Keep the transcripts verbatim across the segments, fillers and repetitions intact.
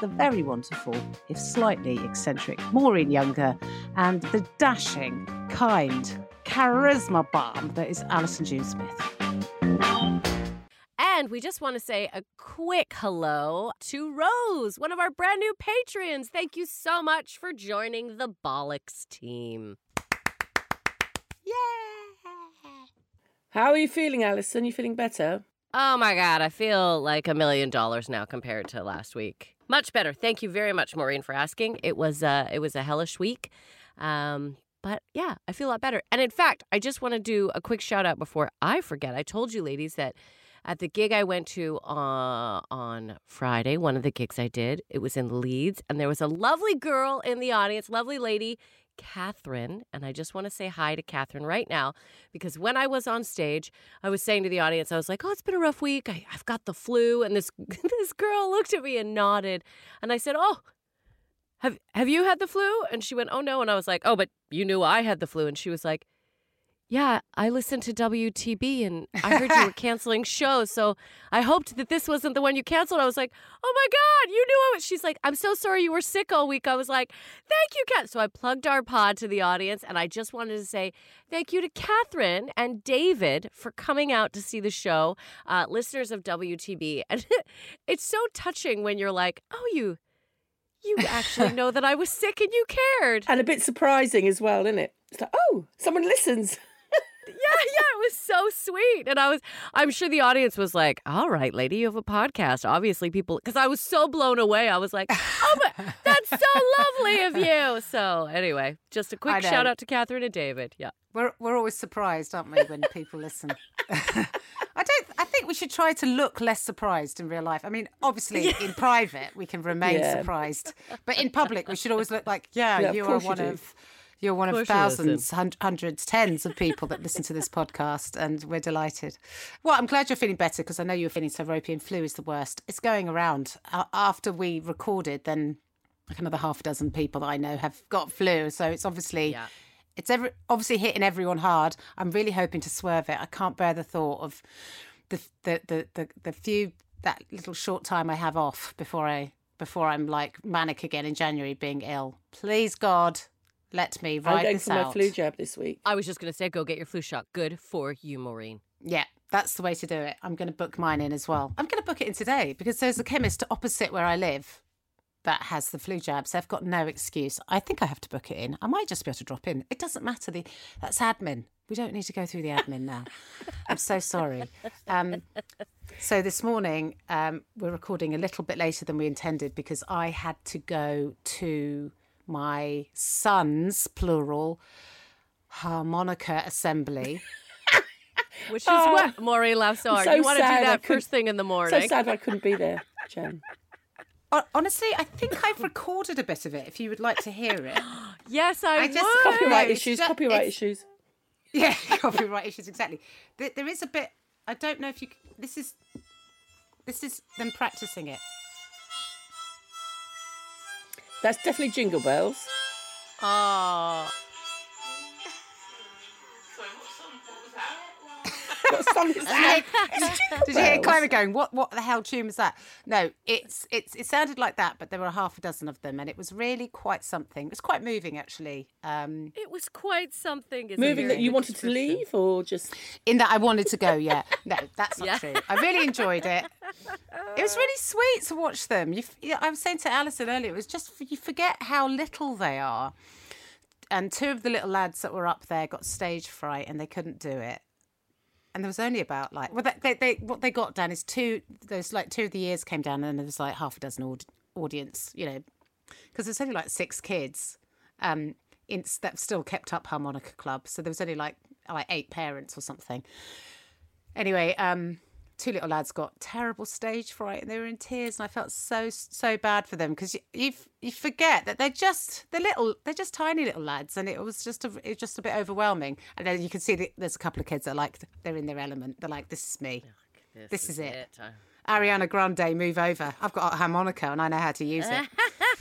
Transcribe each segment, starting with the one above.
the very wonderful, if slightly eccentric, Maureen Younger, and the dashing, kind, charisma bomb that is Alison June Smith. And we just want to say a quick hello to Rose, one of our brand new patrons. Thank you so much for joining the Bollocks team. Yeah! How are you feeling, Alison? You feeling better? Oh my God, I feel like a million dollars now compared to last week. Much better. Thank you very much, Maureen, for asking. It was uh, it was a hellish week. Um, but yeah, I feel a lot better. And in fact, I just want to do a quick shout out before I forget. I told you ladies that at the gig I went to uh, on Friday, one of the gigs I did, it was in Leeds. And there was a lovely girl in the audience, lovely lady, Catherine. And I just want to say hi to Catherine right now, because when I was on stage, I was saying to the audience, I was like, oh, it's been a rough week. I, I've got the flu. And this this girl looked at me and nodded. And I said, oh, have, have you had the flu? And she went, oh, no. And I was like, oh, but you knew I had the flu. And she was like, yeah, I listened to W T B and I heard you were canceling shows. So I hoped that this wasn't the one you canceled. I was like, oh my God, you knew I was. She's like, I'm so sorry you were sick all week. I was like, thank you, Kat. So I plugged our pod to the audience. And I just wanted to say thank you to Catherine and David for coming out to see the show, uh, listeners of W T B. And it's so touching when you're like, oh, you, you actually know that I was sick and you cared. And a bit surprising as well, isn't it? It's like, oh, someone listens. Yeah, yeah, it was so sweet. And I was, I'm sure the audience was like, all right, lady, you have a podcast. Obviously people, because I was so blown away. I was like, oh, but that's so lovely of you. So anyway, just a quick shout out to Catherine and David. Yeah. We're we're always surprised, aren't we, when people listen? I don't. I think we should try to look less surprised in real life. I mean, obviously, yeah. In private, we can remain yeah. surprised. But in public, we should always look like, yeah, yeah you are one you of... You're one of, of thousands, hun- hundreds, tens of people that listen to this podcast, and we're delighted. Well, I'm glad you're feeling better, because I know you're feeling so ropey, and flu is the worst. It's going around. Uh, after we recorded, then like another half a dozen people that I know have got flu. So it's obviously yeah. it's every- obviously hitting everyone hard. I'm really hoping to swerve it. I can't bear the thought of the the the the, the few that little short time I have off before I before I'm like manic again in January, being ill. Please, God. Let me write I'm going this for out. My flu jab this week. I was just going to say, go get your flu shot. Good for you, Maureen. Yeah, that's the way to do it. I'm going to book mine in as well. I'm going to book it in today, because there's a chemist opposite where I live that has the flu jabs. They've got no excuse. I think I have to book it in. I might just be able to drop in. It doesn't matter. The That's admin. We don't need to go through the admin now. I'm so sorry. Um, so this morning, um, we're recording a little bit later than we intended, because I had to go to... my son's, plural, harmonica assembly. Which is oh, what Maureen laughs so hard. So you want to do that first thing in the morning. So sad I couldn't be there, Jen. Honestly, I think I've recorded a bit of it, if you would like to hear it. Yes, I, I just, would. Copyright issues, just, copyright issues. Yeah, copyright issues, exactly. There, there is a bit, I don't know if you, this is This is them practicing it. That's definitely Jingle Bells. Ah. Oh. What song is that? Did you hear Clara going, what What the hell tune was that? No, it's it's it sounded like that, but there were half a dozen of them, and it was really quite something. It was quite moving, actually. Um, it was quite something. Moving that you wanted to leave, or just... In that I wanted to go, yeah. No, that's not yeah. true. I really enjoyed it. It was really sweet to watch them. You, I was saying to Alison earlier, it was just, you forget how little they are. And two of the little lads that were up there got stage fright, and they couldn't do it. And there was only about like, well, they, they, what they got down is two, there's like two of the ears came down and there was like half a dozen aud- audience, you know, because there's only like six kids um, in, that still kept up Harmonica Club. So there was only like like eight parents or something. Anyway, um, two little lads got terrible stage fright and they were in tears. And I felt so, so bad for them because you, you you forget that they're just, they're little, they're just tiny little lads. And it was just a, it was just a bit overwhelming. And then you can see that there's a couple of kids that are like, they're in their element. They're like, this is me. This, this is, is it. it. Ariana Grande, move over. I've got a harmonica and I know how to use it.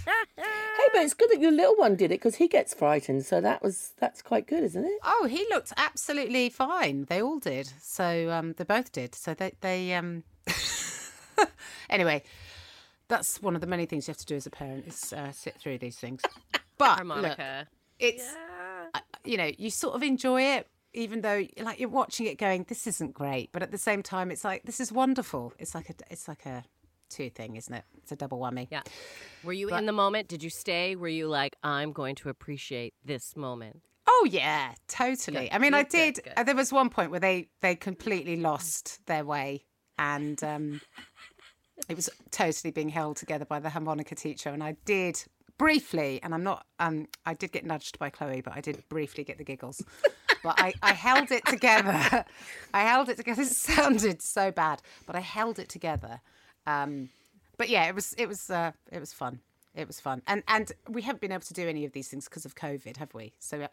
Hey, but it's good that your little one did it because he gets frightened. So that was, that's quite good, isn't it? Oh, he looked absolutely fine. They all did. So um, they both did. So they, they um... anyway, that's one of the many things you have to do as a parent is uh, sit through these things. But harmonica. Look, it's, yeah. uh, you know, you sort of enjoy it. Even though, like, you're watching it going, this isn't great. But at the same time, it's like, this is wonderful. It's like a, it's like a two thing, isn't it? It's a double whammy. Yeah. Were you but, in the moment? Did you stay? Were you like, I'm going to appreciate this moment? Oh, yeah, totally. Good. I mean, good, I did. Good, good. There was one point where they, they completely lost their way. And um, it was totally being held together by the harmonica teacher. And I did briefly, and I'm not, um, I did get nudged by Chloe, but I did briefly get the giggles. But I, I held it together. I held it together. It sounded so bad, but I held it together. Um, but yeah, it was it was uh, it was fun. It was fun, and and we haven't been able to do any of these things because of COVID, have we? So uh,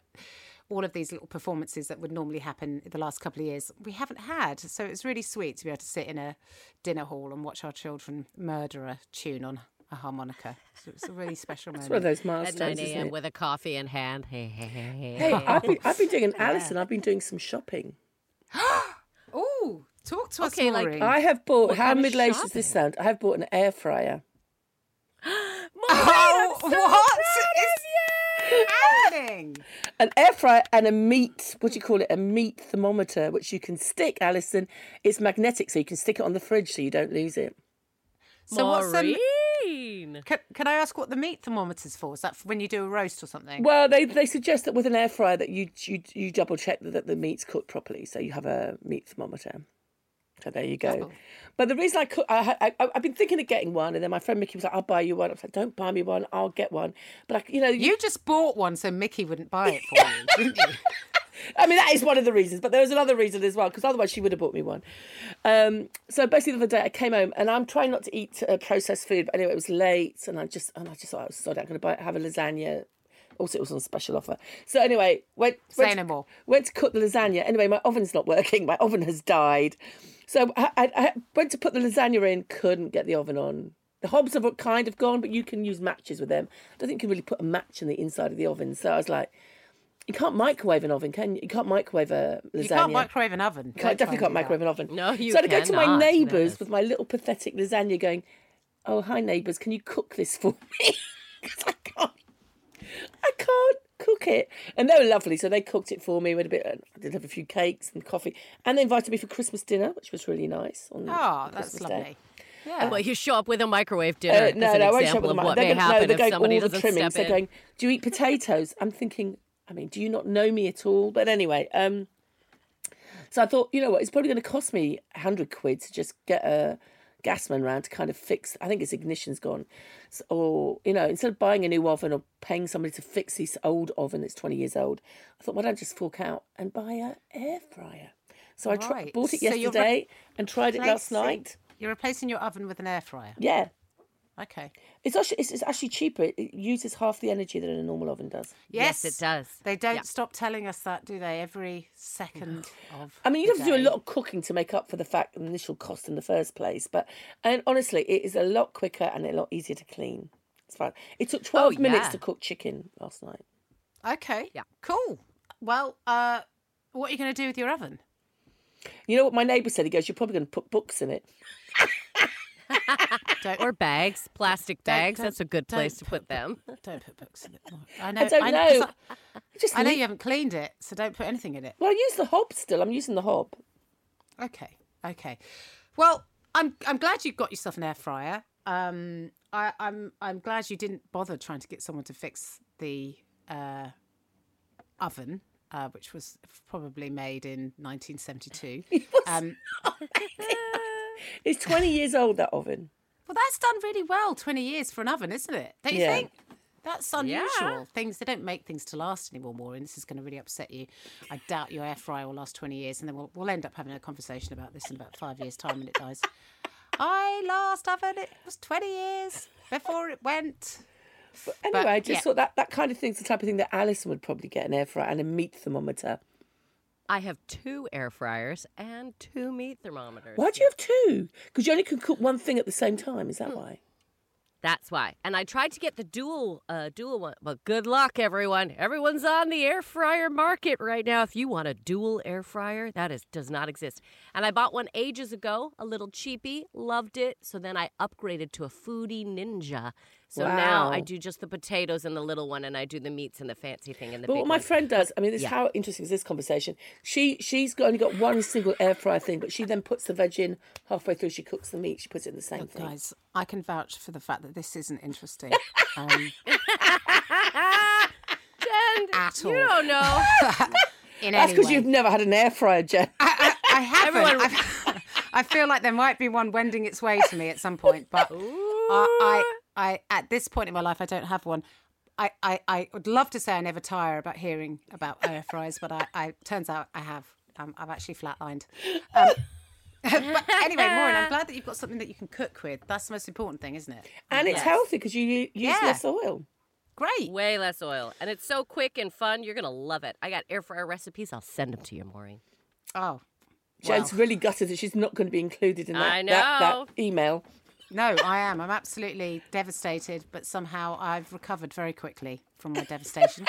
all of these little performances that would normally happen in the last couple of years, we haven't had. So it was really sweet to be able to sit in a dinner hall and watch our children murder a tune on a harmonica. So it was a really special moment. It's one of those milestones, isn't it? With a coffee in hand. Hey, hey, hey, hey. Hey, I've been, I've been doing, an Alison, I've been doing some shopping. Oh, talk to us, okay, Maureen. Like, I have bought, how middle-aged does this sound? I have bought an air fryer. Maureen, oh, I'm so what is happening? An air fryer and a meat, what do you call it? A meat thermometer, which you can stick, Alison. It's magnetic, so you can stick it on the fridge so you don't lose it. So Maureen. what's the... Can, can I ask what the meat thermometer's for? Is that for when you do a roast or something? Well, they, they suggest that with an air fryer that you you, you double check that, that the meat's cooked properly, so you have a meat thermometer. So there you go. Cool. But the reason I cook, I, I I've been thinking of getting one, and then my friend Mickey was like, "I'll buy you one." I was like, "Don't buy me one. I'll get one." But I, you know, you... you just bought one so Mickey wouldn't buy it for you, didn't you? I mean, that is one of the reasons, but there was another reason as well, because otherwise she would have bought me one. Um, so basically, the other day I came home, and I'm trying not to eat uh, processed food, but anyway, it was late, and I just and I just thought, oh, sorry, I'm going to buy have a lasagna. Also, it was on special offer. So anyway, went went, Say no more. went to cook the lasagna. Anyway, my oven's not working. My oven has died. So I, I, I went to put the lasagna in, couldn't get the oven on. The hobs have kind of gone, but you can use matches with them. I don't think you can really put a match in the inside of the oven. So I was like... You can't microwave an oven, can you? You can't microwave a lasagna. You can't microwave an oven. You can't, definitely can't microwave that. an oven. No, you So I had to go to my neighbours with my little pathetic lasagna going, oh, hi, neighbours, can you cook this for me? Because I can't, I can't cook it. And they were lovely, so they cooked it for me. We had a bit, I did have a few cakes and coffee. And they invited me for Christmas dinner, which was really nice. On oh, that's Christmas lovely. Day. Yeah. Well, you show up with a microwave dinner. Uh, no, no, I won't show up with a microwave dinner. No, they're going all the trimmings. They're going, do you eat potatoes? I'm thinking... I mean, do you not know me at all? But anyway, um, so I thought, you know what, it's probably going to cost me a hundred quid to just get a gasman round to kind of fix, I think its ignition's gone. So, or, you know, instead of buying a new oven or paying somebody to fix this old oven that's twenty years old, I thought, why don't I just fork out and buy an air fryer? So right. I tri- bought it yesterday so re- and tried it last night. You're replacing your oven with an air fryer? Yeah. Okay. It's actually, it's, it's actually cheaper. It, it uses half the energy that a normal oven does. Yes, yes it does. They don't yeah. stop telling us that, do they? Every second of I mean, you have day. to do a lot of cooking to make up for the fact of initial cost in the first place. But and honestly, it is a lot quicker and a lot easier to clean. It's fine. It took twelve oh, yeah. minutes to cook chicken last night. Okay. Yeah. Cool. Well, uh, what are you going to do with your oven? You know what my neighbour said? He goes, you're probably going to put books in it. Or bags, plastic bags. Don't, don't, That's a good place to put, put them. Don't put books in it. I know. I don't I, know. I, Just I know you haven't cleaned it, so don't put anything in it. Well, I use the hob still. I'm using the hob. Okay. Okay. Well, I'm I'm glad you got yourself an air fryer. Um, I, I'm I'm glad you didn't bother trying to get someone to fix the uh, oven. Uh, which was probably made in nineteen seventy-two. It was, um, it's twenty years old, that oven. Well, that's done really well, twenty years for an oven, isn't it? Don't you yeah. think? That's unusual. Yeah. Things They don't make things to last anymore, Maureen. This is going to really upset you. I doubt your air fryer will last twenty years, and then we'll, we'll end up having a conversation about this in about five years' time when it dies. I last oven, it was twenty years before it went... But anyway, but, I just yeah. thought that, that kind of thing's the type of thing that Alison would probably get an air fryer and a meat thermometer. I have two air fryers and two meat thermometers. Why do you have two? Because you only can cook one thing at the same time. Is that mm. why? That's why. And I tried to get the dual, uh, dual one. But good luck, everyone. Everyone's on the air fryer market right now. If you want a dual air fryer, that is does not exist. And I bought one ages ago, a little cheapy, loved it. So then I upgraded to a foodie ninja. So wow. now I do just the potatoes and the little one, and I do the meats and the fancy thing and the. But big what my one. friend does, I mean, this yeah. how interesting is this conversation? She she's got, only got one single air fryer thing, but she then puts the veg in halfway through. She cooks the meat. She puts it in the same Look, thing. Guys, I can vouch for the fact that. This isn't interesting. Um, Jen, at all. You don't know. In That's because you've never had an air fryer, Jen. I, I, I haven't. I feel like there might be one wending its way to me at some point, but I, I, I, at this point in my life, I don't have one. I, I, I would love to say I never tire about hearing about air fryers, but I, I turns out I have. Um, I've actually flatlined. Um, But anyway, Maureen, I'm glad that you've got something that you can cook with. That's the most important thing, isn't it? And yes. it's healthy because you use yeah. less oil. Great. Way less oil. And it's so quick and fun. You're going to love it. I got air fryer recipes. I'll send them to you, Maureen. Oh. Jen's wow. really gutted that she's not going to be included in that, I know. That, that email. No, I am. I'm absolutely devastated, but somehow I've recovered very quickly from my devastation.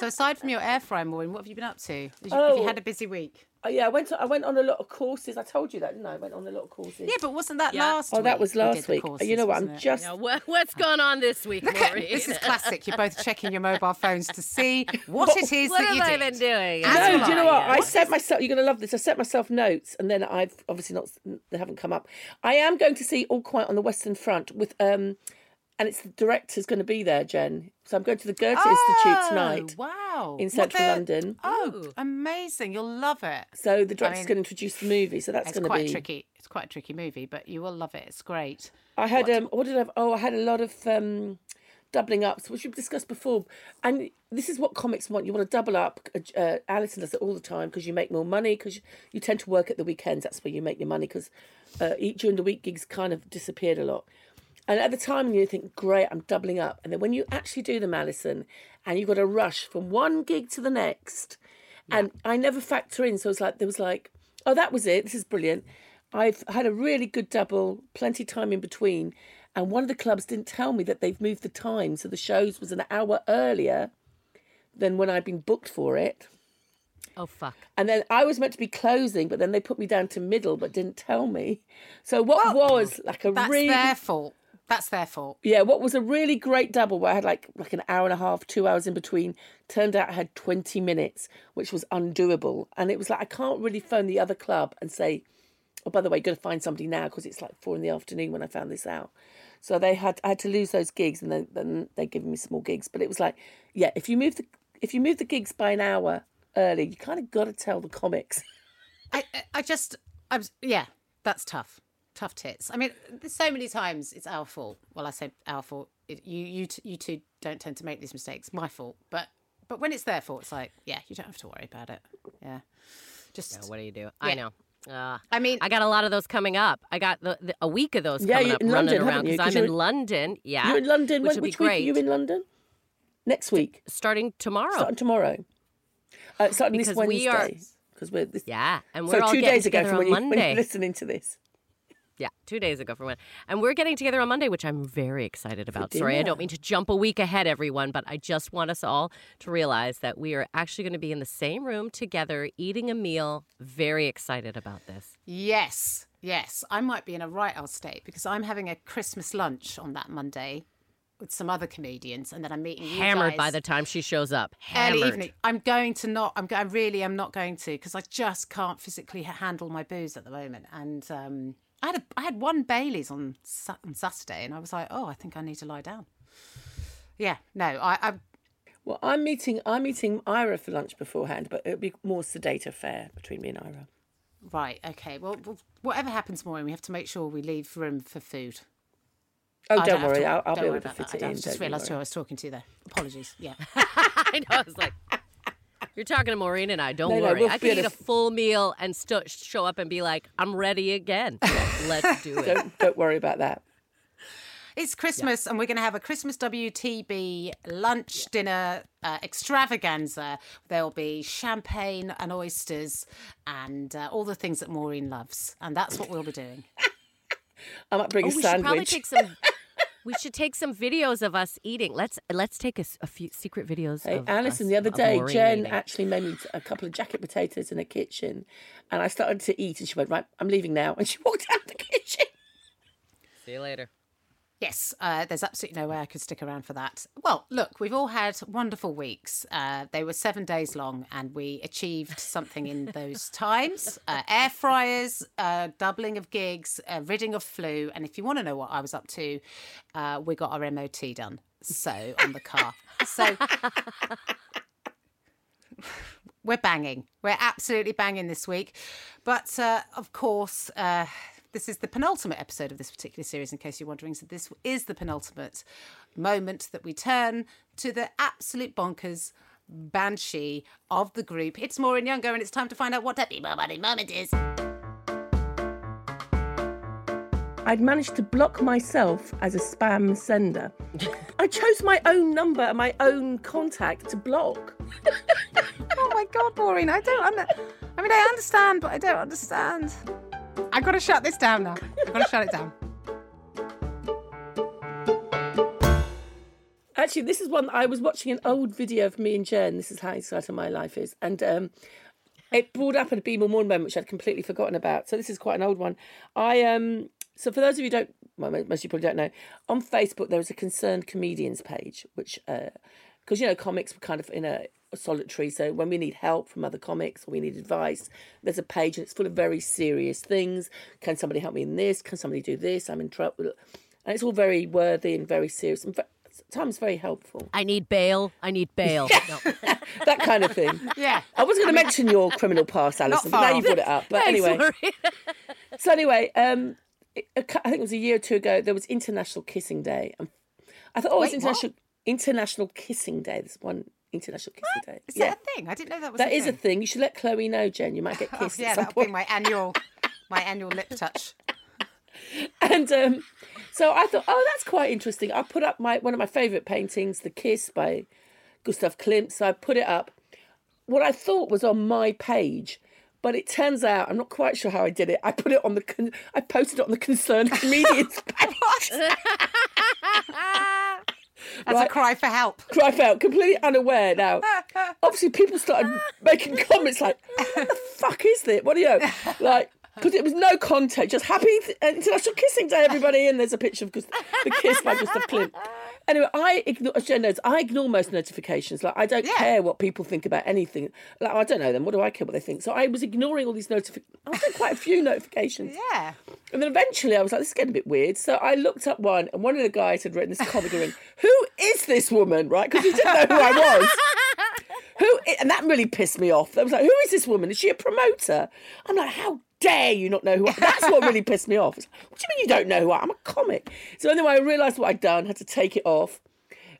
So aside from your air fryer, Maureen, what have you been up to? Have you, oh. have you had a busy week? Oh, yeah, I went to, I went on a lot of courses. I told you that, didn't I? I went on a lot of courses. Yeah, but wasn't that yeah. last week? Oh, that was last week. Courses, you know what? I'm it? just... You know, what's gone on this week, Maureen? This is classic. You're both checking your mobile phones to see what, what it is what that you did. What have I been doing? No, do you know what? Yeah. I what set is... myself... You're going to love this. I set myself notes, and then I've obviously not... They haven't come up. I am going to see All Quiet on the Western Front with... um. And it's the director's going to be there, Jen. So I'm going to the Goethe oh, Institute tonight. Wow. In Central London. Oh, amazing. You'll love it. So the director's I mean, going to introduce the movie. So that's going to be... It's quite tricky. It's quite a tricky movie, but you will love it. It's great. I had... What, um, what did I have? Oh, I had a lot of um, doubling ups, which we've discussed before. And this is what comics want. You want to double up. Uh, Alison does it all the time because you make more money because you, you tend to work at the weekends. That's where you make your money because uh, during the week gigs kind of disappeared a lot. And at the time, you think, great, I'm doubling up. And then when you actually do them, Alison, and you've got to rush from one gig to the next, yeah. and I never factor in. So it's like, there was like, oh, that was it. This is brilliant. I've had a really good double, plenty of time in between. And one of the clubs didn't tell me that they've moved the time. So the shows was an hour earlier than when I'd been booked for it. Oh, fuck. And then I was meant to be closing, but then they put me down to middle, but didn't tell me. So what well, was like a that's really... That's their fault. That's their fault. Yeah, what was a really great double where I had like, like an hour and a half, two hours in between, turned out I had twenty minutes, which was undoable. And it was like, I can't really phone the other club and say, oh, by the way, got to find somebody now because it's like four in the afternoon when I found this out. So they had I had to lose those gigs and then, then they're giving me small gigs. But it was like, yeah, if you move the if you move the gigs by an hour early, you kind of got to tell the comics. I, I just, I was, yeah, that's tough. Tough tits. I mean, so many times it's our fault. Well, I say our fault. It, you, you, t- you two don't tend to make these mistakes. My fault. But, but when it's their fault, it's like, yeah, you don't have to worry about it. Yeah, just no, what do you do? Yeah. I know. Uh, I mean, I got a lot of those coming up. I got the, the, a week of those yeah, coming up, London, running around because I'm in, in London. Yeah, you're in London. Which, when, which week great. Are you in London? Next week, St- starting tomorrow. Starting tomorrow. Uh, starting because this Wednesday. Because we are. This, yeah, and we're so all two days ago from when, you, when you're listening to this. Yeah, two days ago from when, and we're getting together on Monday, which I'm very excited about. Sorry, I don't mean to jump a week ahead, everyone, but I just want us all to realize that we are actually going to be in the same room together, eating a meal. Very excited about this. Yes, yes, I might be in a right old state because I'm having a Christmas lunch on that Monday with some other comedians, and then I'm meeting you hammered guys by the time she shows up. Hammered. Early evening. I'm going to not. I'm. I really am not going to because I just can't physically handle my booze at the moment, and. Um, I had, a, I had one Bailey's on, on Saturday and I was like, oh, I think I need to lie down. Yeah, no, I... I... Well, I'm meeting I'm meeting Ira for lunch beforehand, but it'll be more sedate affair between me and Ira. Right, OK. Well, whatever happens, Maureen, we have to make sure we leave room for food. Oh, don't, don't worry. To, I'll, I'll don't be able to fit that. It I in. I just realised who I was talking to there. Apologies. Yeah. I know, I was like... You're talking to Maureen and I. Don't no, worry. No, we'll I can eat a full meal and still show up and be like, I'm ready again. Let's do it. Don't, don't worry about that. It's Christmas yeah. and we're going to have a Christmas W T B lunch, yeah. dinner, uh, extravaganza. There'll be champagne and oysters and uh, all the things that Maureen loves. And that's what we'll be doing. I might bring oh, a sandwich. We should probably take some... We should take some videos of us eating. Let's let's take a, a few secret videos. Hey, of Alison, us, the other day, Jen eating. actually made me a couple of jacket potatoes in the kitchen, and I started to eat, and she went, "Right, I'm leaving now," and she walked out of the kitchen. See you later. Yes, uh, there's absolutely no way I could stick around for that. Well, look, we've all had wonderful weeks. Uh, they were seven days long and we achieved something in those times. Uh, air fryers, uh, doubling of gigs, uh, ridding of flu. And if you want to know what I was up to, uh, we got our M O T done. So, on the car. So... we're banging. We're absolutely banging this week. But, uh, of course... Uh, This is the penultimate episode of this particular series, in case you're wondering. So this is the penultimate moment that we turn to the absolute bonkers banshee of the group. It's Maureen Younger, and it's time to find out what that bloody moment is. I'd managed to block myself as a spam sender. I chose my own number and my own contact to block. Oh, my God, Maureen. I don't... I'm not, I mean, I understand, but I don't understand... I've got to shut this down now. I've got to shut it down. Actually, this is one... I was watching an old video of me and Jen. This is how exciting my life is. And um, it brought up a Be More Morn moment, which I'd completely forgotten about. So this is quite an old one. I um. So for those of you who don't... Well, most of you probably don't know. On Facebook, there was a Concerned Comedians page, which... Because, uh, you know, comics were kind of in a... solitary, so when we need help from other comics or we need advice, there's a page and it's full of very serious things. Can somebody help me in this? Can somebody do this? I'm in trouble. And it's all very worthy and very serious and sometimes very helpful. I need bail. I need bail. No. That kind of thing. Yeah. I wasn't going to mention your criminal past, Alison, but now you brought it up. But Thanks, anyway. So anyway, um, it, I think it was a year or two ago, there was International Kissing Day. And I thought, oh, Wait, it's International what? International Kissing Day. This one... International Kissing what? Day. Is yeah. that a thing? I didn't know that was that a thing. That is a thing. You should let Chloe know, Jen. You might get kissed. Oh, yeah, at some that'll point. Be my annual, my annual lip touch. And um, so I thought, oh, that's quite interesting. I put up my one of my favourite paintings, The Kiss by Gustav Klimt. So I put it up. What I thought was on my page, but it turns out I'm not quite sure how I did it. I put it on the con- I posted it on the Concerned Comedians page. What? As right. a cry for help. Cry for help. Completely unaware now. Obviously, people started making comments like, what the fuck is this? What do you know? Like, because it was no context. Just happy International Kissing Day, everybody. And there's a picture of Gust- The Kiss by Gustav Klimt. Anyway, I ignore, as Jen knows, I ignore most notifications. Like, I don't yeah. care what people think about anything. Like, I don't know them. What do I care what they think? So I was ignoring all these notifications. I did quite a few notifications. Yeah. And then eventually I was like, this is getting a bit weird. So I looked up one, and one of the guys had written this comment going, who is this woman, right? Because he didn't know who I was. Who? Is, and that really pissed me off. I was like, who is this woman? Is she a promoter? I'm like, how dare you not know who I am? That's what really pissed me off. Like, what do you mean you don't know who I am? I'm a comic. So anyway, I realised what I'd done, had to take it off.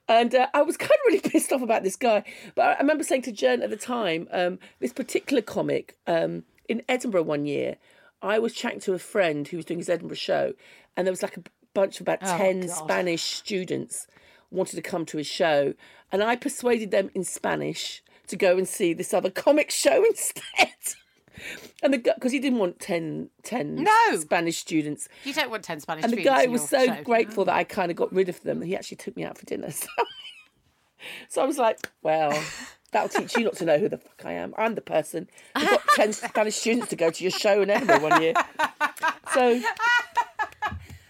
And uh, I was kind of really pissed off about this guy. But I remember saying to Jen at the time, um, this particular comic um, in Edinburgh one year I was chatting to a friend who was doing his Edinburgh show, and there was like a bunch of about oh, ten God. Spanish students wanted to come to his show, and I persuaded them in Spanish to go and see this other comic show instead. And the because he didn't want ten, ten no. Spanish students. You don't want ten Spanish and students. And the guy was so show. grateful that I kind of got rid of them. He actually took me out for dinner. So, so I was like, well, that'll teach you not to know who the fuck I am. I'm the person who got ten Spanish students to go to your show in Edinburgh one year. So...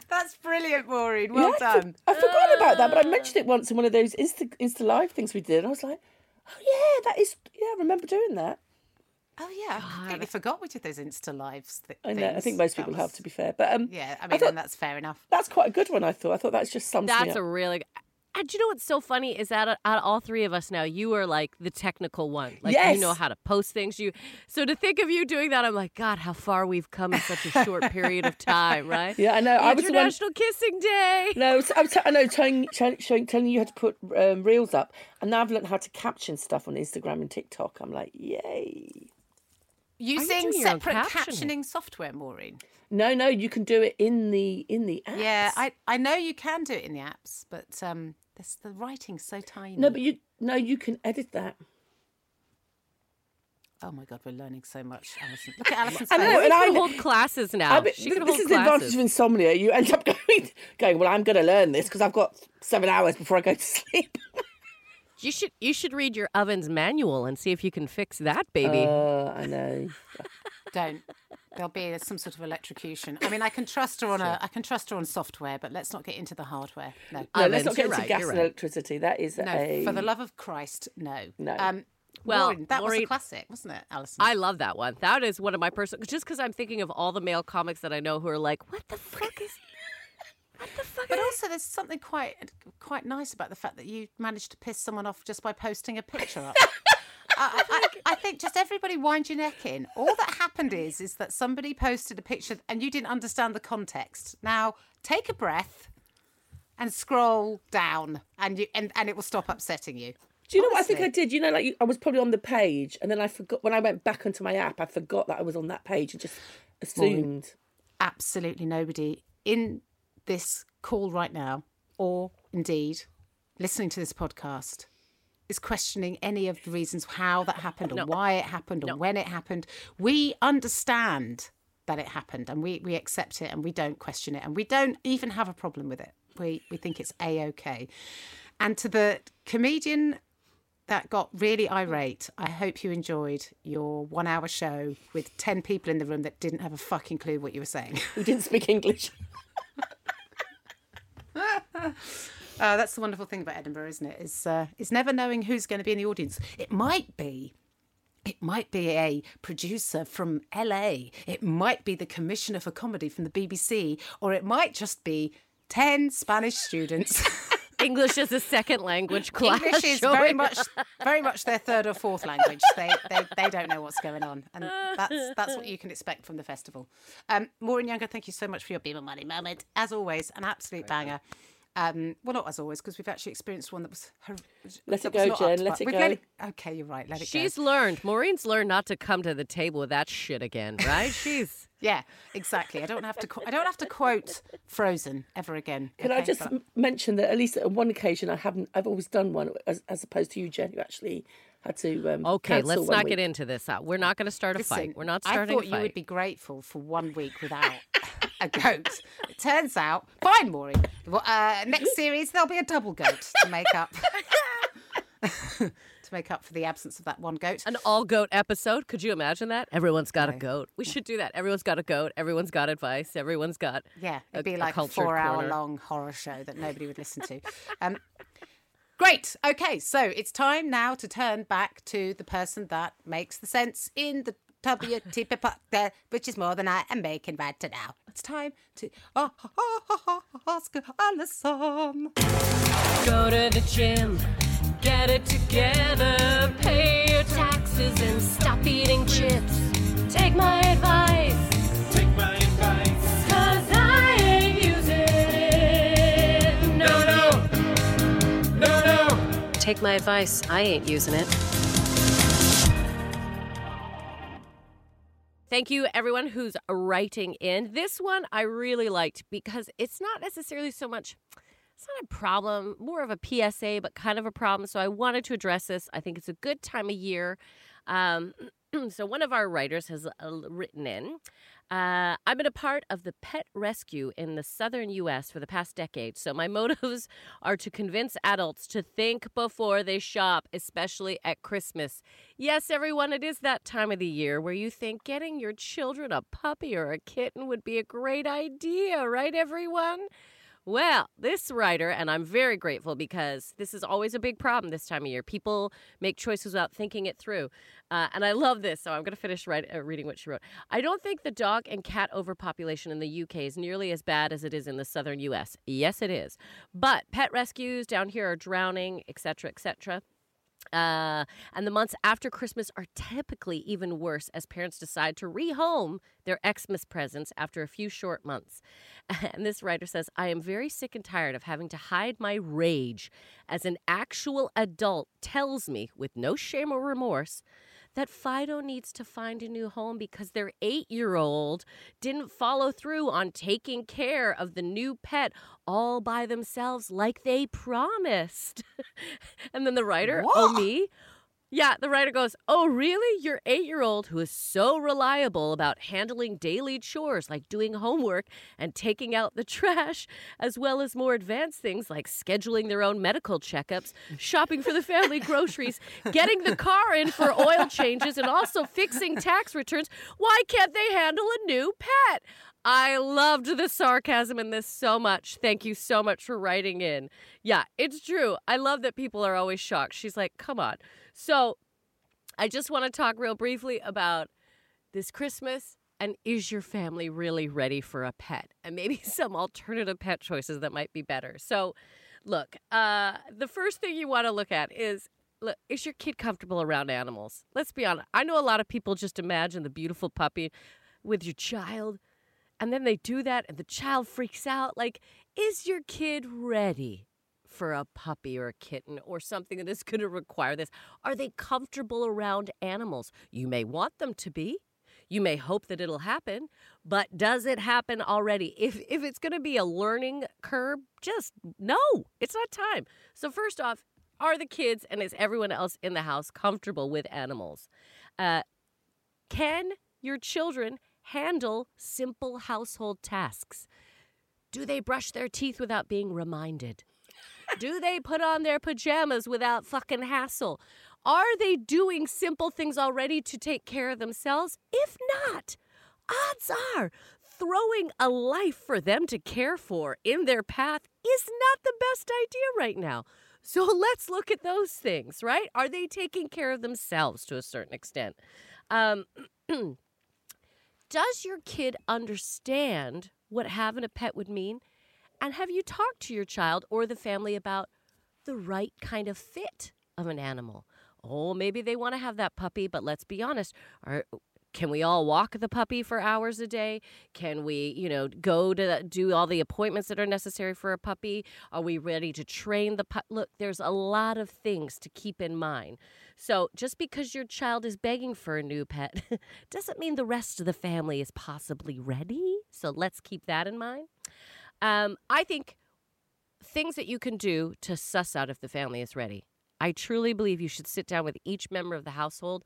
That's brilliant, Maureen. Well yeah, done. I, for, I forgot uh... about that, but I mentioned it once in one of those Insta, Insta Live things we did. And I was like, oh, yeah, that is... Yeah, I remember doing that. Oh, yeah. God. I completely forgot we did those Insta Lives. Th- I know. I think most people was... have, to be fair. But um, yeah, I mean, I thought, and that's fair enough. That's quite a good one, I thought. I thought that's just something. That's up. a really... And do you know what's so funny is that out of all three of us now, you are like the technical one. Like yes. you know how to post things. You So to think of you doing that, I'm like, God, how far we've come in such a short period of time, right? Yeah, I know. I was International one... Kissing Day. No, I, was t- I know, telling, telling, telling you how to put um, reels up. And now I've learned how to caption stuff on Instagram and TikTok. I'm like, yay. Using separate captioning? captioning software, Maureen? No, no, you can do it in the in the apps. Yeah, I, I know you can do it in the apps, but... um. This, the writing's so tiny. No, but you no, you can edit that. Oh my God, we're learning so much, Alison. Look at Alison's face. She can hold classes now. I mean, she th- can this hold is classes. The advantage of insomnia. You end up going, going well, I'm going to learn this because I've got seven hours before I go to sleep. you should you should read your oven's manual and see if you can fix that, baby. Oh, uh, I know. Don't. There'll be some sort of electrocution. I mean, I can trust her on a, I can trust her on software, but let's not get into the hardware. No, no ovens, let's not get into right, gas and right. electricity. That is no, a... for the love of Christ, no. No. Um, well, Maureen, that Maureen, was a classic, wasn't it, Alison? I love that one. That is one of my personal... Just because I'm thinking of all the male comics that I know who are like, what the fuck is... What the fuck? But also, there's something quite quite nice about the fact that you managed to piss someone off just by posting a picture up. I, I, I think just everybody wind your neck in. All that happened is is that somebody posted a picture and you didn't understand the context. Now take a breath and scroll down, and you and, and it will stop upsetting you. Do you Honestly. know what I think I did? You know, like you, I was probably on the page, and then I forgot when I went back onto my app. I forgot that I was on that page and just assumed. Well, absolutely nobody in this call right now, or indeed listening to this podcast, is questioning any of the reasons how that happened or no. why it happened or no. when it happened. We understand that it happened, and we, we accept it, and we don't question it, and we don't even have a problem with it. We we think it's A-OK. And to the comedian that got really irate, I hope you enjoyed your one-hour show with ten people in the room that didn't have a fucking clue what you were saying. Who didn't speak English. Uh, that's the wonderful thing about Edinburgh, isn't it? Is uh, is never knowing who's going to be in the audience. It might be, it might be a producer from L A. It might be the commissioner for comedy from the B B C, or it might just be ten Spanish students. English is a second language class. English is very much, very much their third or fourth language. They, they they don't know what's going on, and that's that's what you can expect from the festival. Um, Maureen Younger, thank you so much for your Beamer Money moment. As always, an absolute banger. Um, well, not as always, because we've actually experienced one that was... Her- let that it was go, Jen, let it we've go. Let it, okay, you're right, let it She's go. She's learned, Maureen's learned not to come to the table with that shit again, right? She's... Yeah, exactly. I don't have to I don't have to quote Frozen ever again. Can okay? I just but... mention that at least on one occasion, I haven't, I've always done one, as, as opposed to you, Jen, who actually had to um, Okay, let's not week. get into this. We're not going to start a Listen, fight. We're not starting a fight. I thought you would be grateful for one week without... A goat. It turns out, fine, Maureen. Uh, next series, there'll be a double goat to make up to make up for the absence of that one goat. An all goat episode. Could you imagine that? Everyone's got okay. a goat. We should do that. Everyone's got a goat. Everyone's got advice. Everyone's got yeah. It'd a, be like a, a four-hour long horror show that nobody would listen to. Um, great. Okay, so it's time now to turn back to the person that makes the sense in the W T B, which is more than I am making right now. It's time to oh, oh, oh, oh, ask Alison. Go to the gym, get it together, pay your taxes and stop eating chips. Take my advice. Take my advice. Cause I ain't using it. No, no. No, no. Take my advice. I ain't using it. Thank you, everyone who's writing in. This one I really liked because it's not necessarily so much, it's not a problem, more of a P S A, but kind of a problem. So I wanted to address this. I think it's a good time of year. Um, so one of our writers has written in, uh, I've been a part of the pet rescue in the southern U S for the past decade. So my motives are to convince adults to think before they shop, especially at Christmas. Yes, everyone, it is that time of the year where you think getting your children a puppy or a kitten would be a great idea, right, everyone? Well, this writer, and I'm very grateful because this is always a big problem this time of year. People make choices without thinking it through. Uh, and I love this, so I'm going to finish write, uh, reading what she wrote. I don't think the dog and cat overpopulation in the U K is nearly as bad as it is in the southern U S. Yes, it is. But pet rescues down here are drowning, et cetera, et cetera. Uh, and the months after Christmas are typically even worse as parents decide to rehome their Xmas presents after a few short months. And this writer says, I am very sick and tired of having to hide my rage as an actual adult tells me with no shame or remorse that Fido needs to find a new home because their eight-year-old didn't follow through on taking care of the new pet all by themselves like they promised. And then the writer, what? oh me, yeah, the writer goes, oh, really? Your eight-year-old who is so reliable about handling daily chores like doing homework and taking out the trash, as well as more advanced things like scheduling their own medical checkups, shopping for the family groceries, getting the car in for oil changes, and also fixing tax returns. Why can't they handle a new pet? I loved the sarcasm in this so much. Thank you so much for writing in. Yeah, it's true. I love that people are always shocked. She's like, come on. So I just want to talk real briefly about this Christmas and is your family really ready for a pet? And maybe some alternative pet choices that might be better. So look, uh, the first thing you want to look at is, look, is your kid comfortable around animals? Let's be honest. I know a lot of people just imagine the beautiful puppy with your child. And then they do that and the child freaks out. Like, is your kid ready for a puppy or a kitten or something that is going to require this? Are they comfortable around animals? You may want them to be. You may hope that it'll happen. But does it happen already? If if it's going to be a learning curve, just no. It's not time. So first off, are the kids and is everyone else in the house comfortable with animals? Uh, can your children handle simple household tasks? Do they brush their teeth without being reminded? Do they put on their pajamas without fucking hassle? Are they doing simple things already to take care of themselves? If not, odds are throwing a life for them to care for in their path is not the best idea right now. So let's look at those things, right? Are they taking care of themselves to a certain extent? Um... Does your kid understand what having a pet would mean? And have you talked to your child or the family about the right kind of fit of an animal? Oh, maybe they want to have that puppy, but let's be honest. Are, can we all walk the puppy for hours a day? Can we, you know, go to do all the appointments that are necessary for a puppy? Are we ready to train the puppy? Look, there's a lot of things to keep in mind. So just because your child is begging for a new pet doesn't mean the rest of the family is possibly ready. So let's keep that in mind. Um, I think things that you can do to suss out if the family is ready. I truly believe you should sit down with each member of the household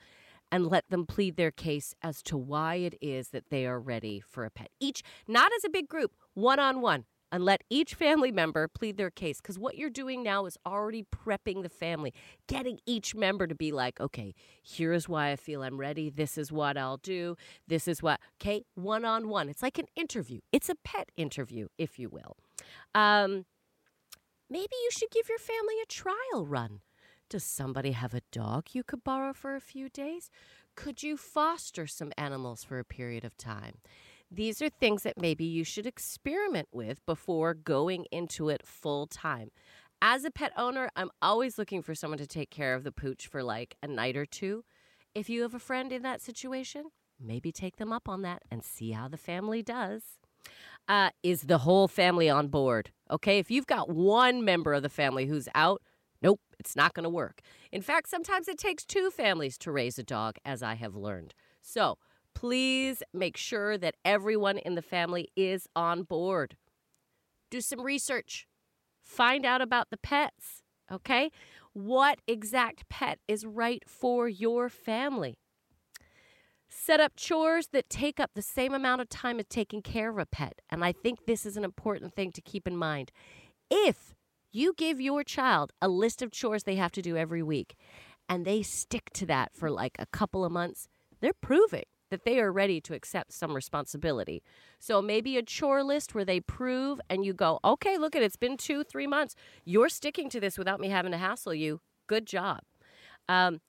and let them plead their case as to why it is that they are ready for a pet. Each, not as a big group, one-on-one. And let each family member plead their case. Because what you're doing now is already prepping the family, getting each member to be like, okay, here is why I feel I'm ready. This is what I'll do. This is what, okay, one-on-one. It's like an interview. It's a pet interview, if you will. Um, maybe you should give your family a trial run. Does somebody have a dog you could borrow for a few days? Could you foster some animals for a period of time? These are things that maybe you should experiment with before going into it full time. As a pet owner, I'm always looking for someone to take care of the pooch for like a night or two. If you have a friend in that situation, maybe take them up on that and see how the family does. Uh, is the whole family on board? Okay, if you've got one member of the family who's out, nope, it's not going to work. In fact, sometimes it takes two families to raise a dog, as I have learned. So Please make sure that everyone in the family is on board. Do some research. Find out about the pets, okay? What exact pet is right for your family? Set up chores that take up the same amount of time as taking care of a pet. And I think this is an important thing to keep in mind. If you give your child a list of chores they have to do every week, and they stick to that for like a couple of months, they're proving that they are ready to accept some responsibility. So maybe a chore list where they prove and you go, okay, look at it, it's been two, three months. You're sticking to this without me having to hassle you. Good job. Um,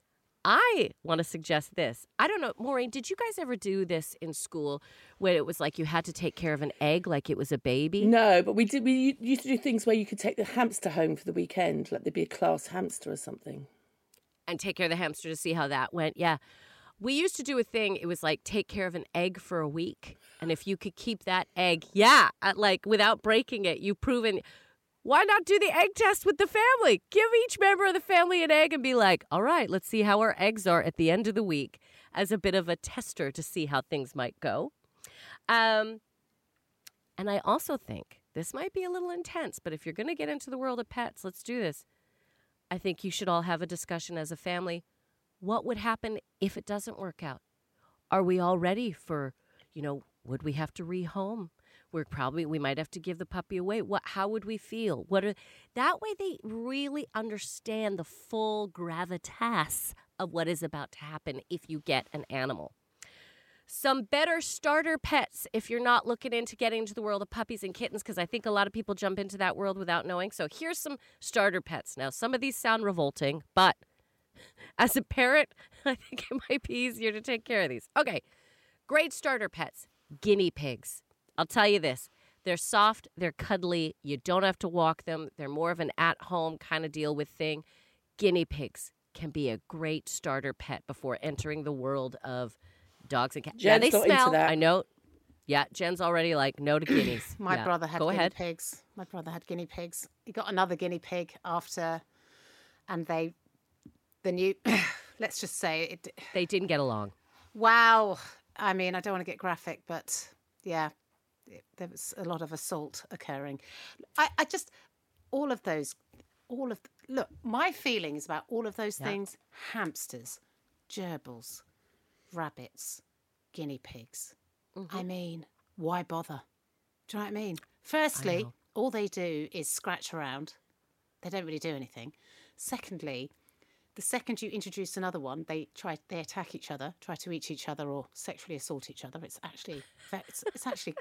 I want to suggest this. I don't know, Maureen, did you guys ever do this in school where it was like you had to take care of an egg like it was a baby? No, but we did. We used to do things where you could take the hamster home for the weekend, like there'd be a class hamster or something. And take care of the hamster to see how that went, yeah. We used to do a thing, it was like take care of an egg for a week. And if you could keep that egg, yeah, like without breaking it, you've proven, why not do the egg test with the family? Give each member of the family an egg and be like, all right, let's see how our eggs are at the end of the week as a bit of a tester to see how things might go. Um, and I also think, this might be a little intense, but if you're going to get into the world of pets, let's do this. I think you should all have a discussion as a family. What would happen if it doesn't work out? Are we all ready for, you know, would we have to rehome? We're probably, we might have to give the puppy away. What, how would we feel? What are, that way they really understand the full gravitas of what is about to happen if you get an animal. Some better starter pets if you're not looking into getting into the world of puppies and kittens, because I think a lot of people jump into that world without knowing. So here's some starter pets. Now, some of these sound revolting, but as a parent, I think it might be easier to take care of these. Okay, great starter pets, guinea pigs. I'll tell you this, they're soft, they're cuddly, you don't have to walk them, they're more of an at-home kind of deal with thing. Guinea pigs can be a great starter pet before entering the world of dogs and cats. Jen's yeah, they smell, into that. I know. Yeah, Jen's already like, no to guineas. My yeah. brother had Go guinea ahead. pigs. My brother had guinea pigs. He got another guinea pig after, and they... The new, let's just say it. They didn't get along. Wow. I mean, I don't want to get graphic, but yeah, it, there was a lot of assault occurring. I, I just, all of those, all of, look, my feelings about all of those yeah. things, hamsters, gerbils, rabbits, guinea pigs. Mm-hmm. I mean, why bother? Do you know what I mean? Firstly, I all they do is scratch around. They don't really do anything. Secondly, the second you introduce another one, they try they attack each other, try to eat each other, or sexually assault each other. It's actually it's, it's actually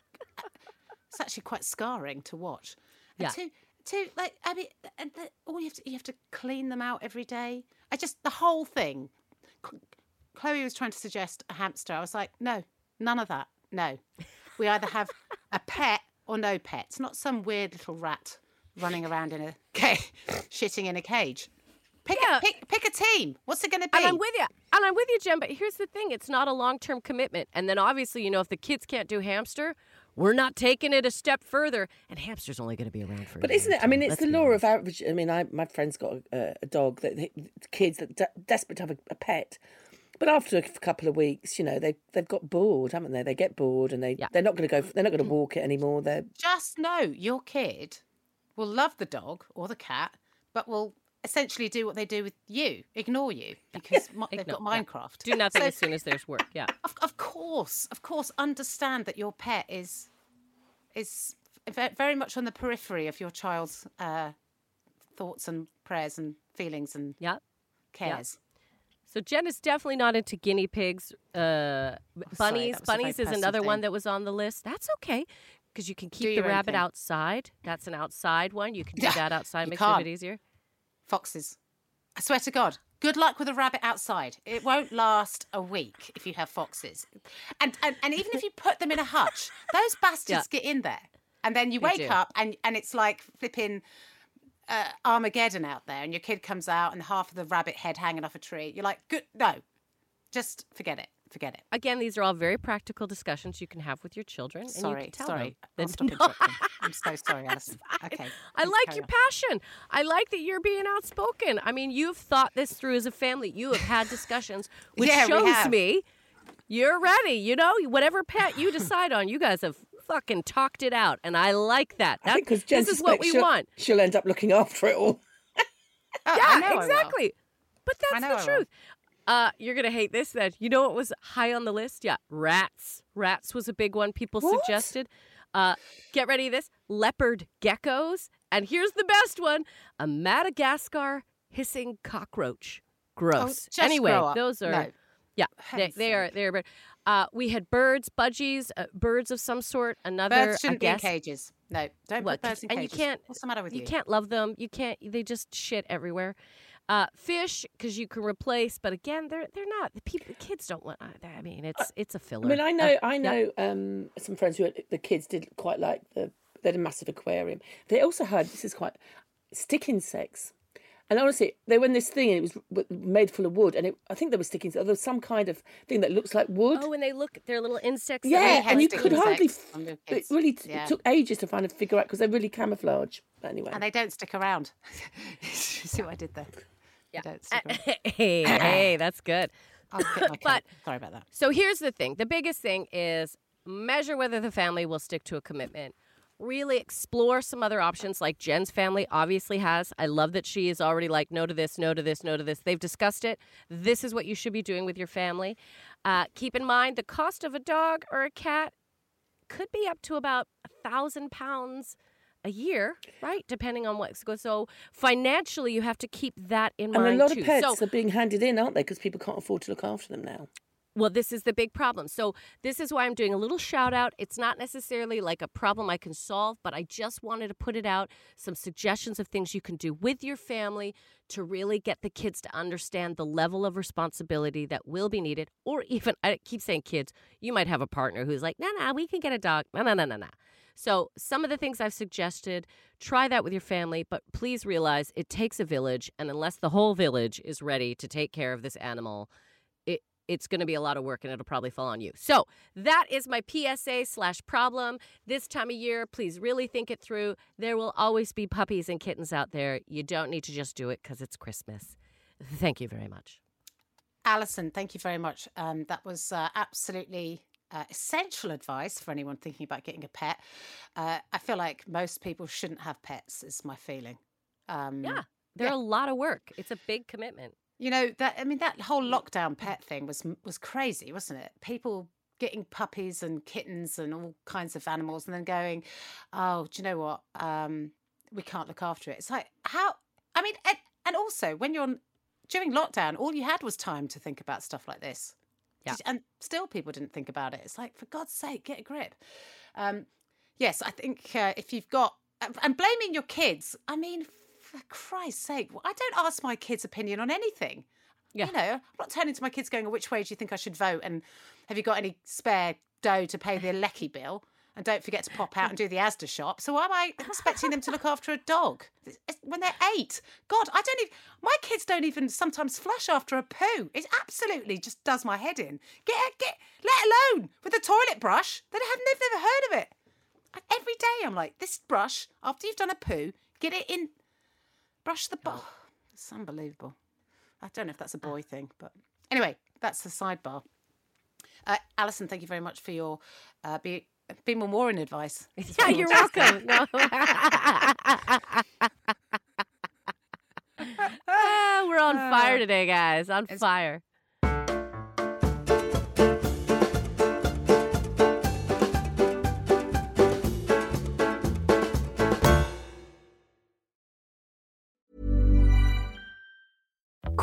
it's actually quite scarring to watch. And yeah. To to like I mean, and the, all you have to you have to clean them out every day. I just the whole thing. Chloe was trying to suggest a hamster. I was like, no, none of that. No, we either have a pet or no pet. It's not some weird little rat running around in a cage, shitting in a cage. Pick, yeah. a, pick, pick a team. What's it going to be? And I'm with you. And I'm with you, Jen. But here's the thing. It's not a long-term commitment. And then obviously, you know, if the kids can't do hamster, we're not taking it a step further. And hamster's only going to be around for a But isn't it? I mean, it's Let's the law honest. of average. I mean, I, my friend's got a, a dog, that they, kids that de- desperate to have a, a pet. But after a couple of weeks, you know, they, they've got bored, haven't they? They get bored and they, yeah. they're not going to go. They're not going to walk it anymore. They're... Just know your kid will love the dog or the cat, but will... essentially do what they do with you, ignore you, because yeah. they've ignore, got Minecraft. Yeah. Do nothing so, as soon as there's work, yeah. Of, of course, of course, understand that your pet is is very much on the periphery of your child's uh, thoughts and prayers and feelings and yeah. cares. Yeah. So Jen is definitely not into guinea pigs. Uh, oh, bunnies sorry, bunnies is another thing. one that was on the list. That's okay. Because you can keep the rabbit thing. outside. That's an outside one. You can do that outside, makes it a bit easier. Foxes. I swear to God, good luck with a rabbit outside. It won't last a week if you have foxes. And and, and even if you put them in a hutch, those bastards yeah. get in there. And then you they wake do. up and, and it's like flipping uh, Armageddon out there and your kid comes out and half of the rabbit head hanging off a tree. You're like, good, no, just forget it. Forget it. Again, these are all very practical discussions you can have with your children. Sorry, and you can tell sorry. Them that no. I'm so sorry, Alison. Okay. I like your on. passion. I like that you're being outspoken. I mean, you've thought this through as a family. You have had discussions, which yeah, shows me you're ready. You know, whatever pet you decide on, you guys have fucking talked it out. And I like that. that I think this is what we she'll, want. She'll end up looking after it all. oh, yeah, exactly. But that's the truth. Uh, you're going to hate this then. You know what was high on the list? Yeah, rats. Rats was a big one people what? suggested. Uh, get ready to this. Leopard geckos. And here's the best one. A Madagascar hissing cockroach. Gross. Oh, anyway, those are... No. Yeah, they, they are. They are. Uh, we had birds, budgies, uh, birds of some sort. Another. Birds shouldn't be in cages. No, don't what? put birds in and cages. You can't, What's the matter with you? You can't love them. You can't. They just shit everywhere. Uh, fish, because you can replace, but again, they're they're not. The people, the kids don't want. Either. I mean, it's it's a filler. I mean, I know, uh, I know. Yeah. Um, some friends who the kids didn't quite like the. They had a massive aquarium. They also had this is quite stick insects. And honestly, they were in this thing, and it was made full of wood. And it, I think they were sticking. There was some kind of thing that looks like wood. Oh, and they look, they're little insects. Yeah, and you could hardly. It really t- yeah. took ages to find and figure out because they're really camouflage. But anyway, and they don't stick around. See what I did there? Yeah. They don't stick around. hey, hey, that's good. I'll get my but sorry about that. So here's the thing: the biggest thing is measure whether the family will stick to a commitment. Really explore some other options like Jen's family obviously has. I love that she is already like, no to this, no to this, no to this. They've discussed it. This is what you should be doing with your family. Uh, keep in mind the cost of a dog or a cat could be up to about one thousand pounds a year, right? Depending on what's going on. So financially, you have to keep that in mind, too. And a lot of pets are being handed in, aren't they? Because people can't afford to look after them now. Well, this is the big problem. So this is why I'm doing a little shout out. It's not necessarily like a problem I can solve, but I just wanted to put it out. Some suggestions of things you can do with your family to really get the kids to understand the level of responsibility that will be needed. Or even, I keep saying kids, you might have a partner who's like, no, no, we can get a dog. No, no, no, no, no. So some of the things I've suggested, try that with your family, but please realize it takes a village. And unless the whole village is ready to take care of this animal, it's going to be a lot of work and it'll probably fall on you. So that is my P S A slash problem. This time of year, please really think it through. There will always be puppies and kittens out there. You don't need to just do it because it's Christmas. Thank you very much. Alison, thank you very much. Um, that was uh, absolutely uh, essential advice for anyone thinking about getting a pet. Uh, I feel like most people shouldn't have pets is my feeling. Um, yeah, they're yeah. a lot of work. It's a big commitment. You know, that I mean, that whole lockdown pet thing was was crazy, wasn't it? People getting puppies and kittens and all kinds of animals and then going, oh, do you know what? Um, we can't look after it. It's like, how? I mean, and, and also when you're on, during lockdown, all you had was time to think about stuff like this. Yeah. And still people didn't think about it. It's like, for God's sake, get a grip. Um, yes, I think uh, if you've got, and blaming your kids, I mean, for Christ's sake, I don't ask my kids' opinion on anything. Yeah. You know, I'm not turning to my kids going, which way do you think I should vote? And have you got any spare dough to pay the lecky bill? And don't forget to pop out and do the Asda shop. So why am I expecting them to look after a dog when they're eight? God, I don't even, my kids don't even sometimes flush after a poo. It absolutely just does my head in. Get, get, let alone with a toilet brush. They have never heard of it. And every day I'm like, this brush, after you've done a poo, get it in. Brush the bar. It's unbelievable. I don't know if that's a boy thing, but anyway, that's the sidebar. Uh, Alison, thank you very much for your uh, be be more more in advice. Yeah, you're welcome. No. ah, we're on uh, fire today, guys. On fire.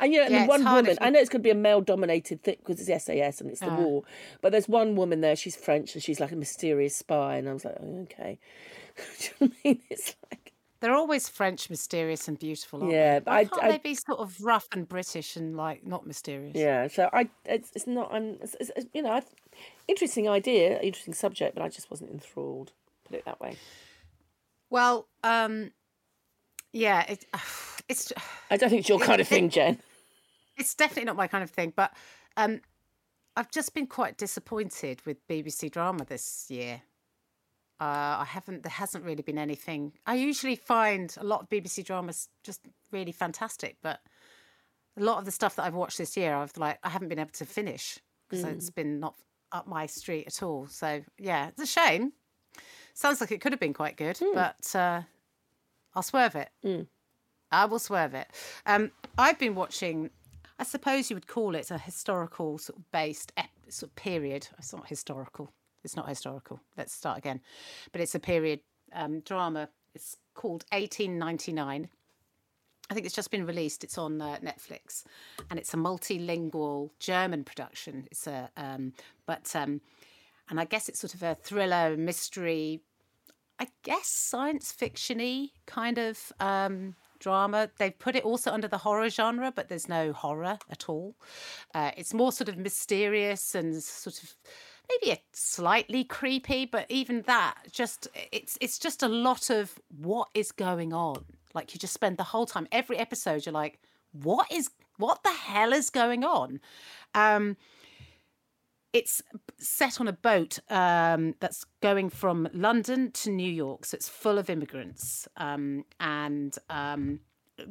And, you know, yeah, and the one woman, you... I know it's going to be a male-dominated thing because it's S A S and it's the uh. war, but there's one woman there, she's French, and she's like a mysterious spy, and I was like, oh, okay. Do you know what I mean? It's like... They're always French, mysterious and beautiful, aren't yeah, they? Why but can't I, they be sort of rough and British and, like, not mysterious? Yeah, so I, it's, it's not, I'm, it's, it's, you know, I've, interesting idea, interesting subject, but I just wasn't enthralled, put it that way. Well, um, yeah, it, it's... I don't think it's your kind of thing, Jen. It's definitely not my kind of thing, but um, I've just been quite disappointed with B B C drama this year. Uh, I haven't, there hasn't really been anything. I usually find a lot of B B C dramas just really fantastic, but a lot of the stuff that I've watched this year, I've like I haven't been able to finish because mm. it's been not up my street at all. So yeah, it's a shame. Sounds like it could have been quite good, mm. but uh, I'll swerve it. Mm. I will swerve it. Um, I've been watching. I suppose you would call it a historical sort of based ep- sort of period. It's not historical. It's not historical. Let's start again. But it's a period um, drama. It's called eighteen ninety-nine. I think it's just been released. It's on uh, Netflix, and it's a multilingual German production. It's a um, but um, And I guess it's sort of a thriller, mystery, I guess science fiction-y kind of um, drama. They've put it also under the horror genre, but there's no horror at all. Uh, it's more sort of mysterious and sort of maybe a slightly creepy, but even that, just it's it's just a lot of what is going on. Like you just spend the whole time, every episode, you're like, what is what the hell is going on? Um, it's set on a boat um, that's going from London to New York. So it's full of immigrants. Um, and um,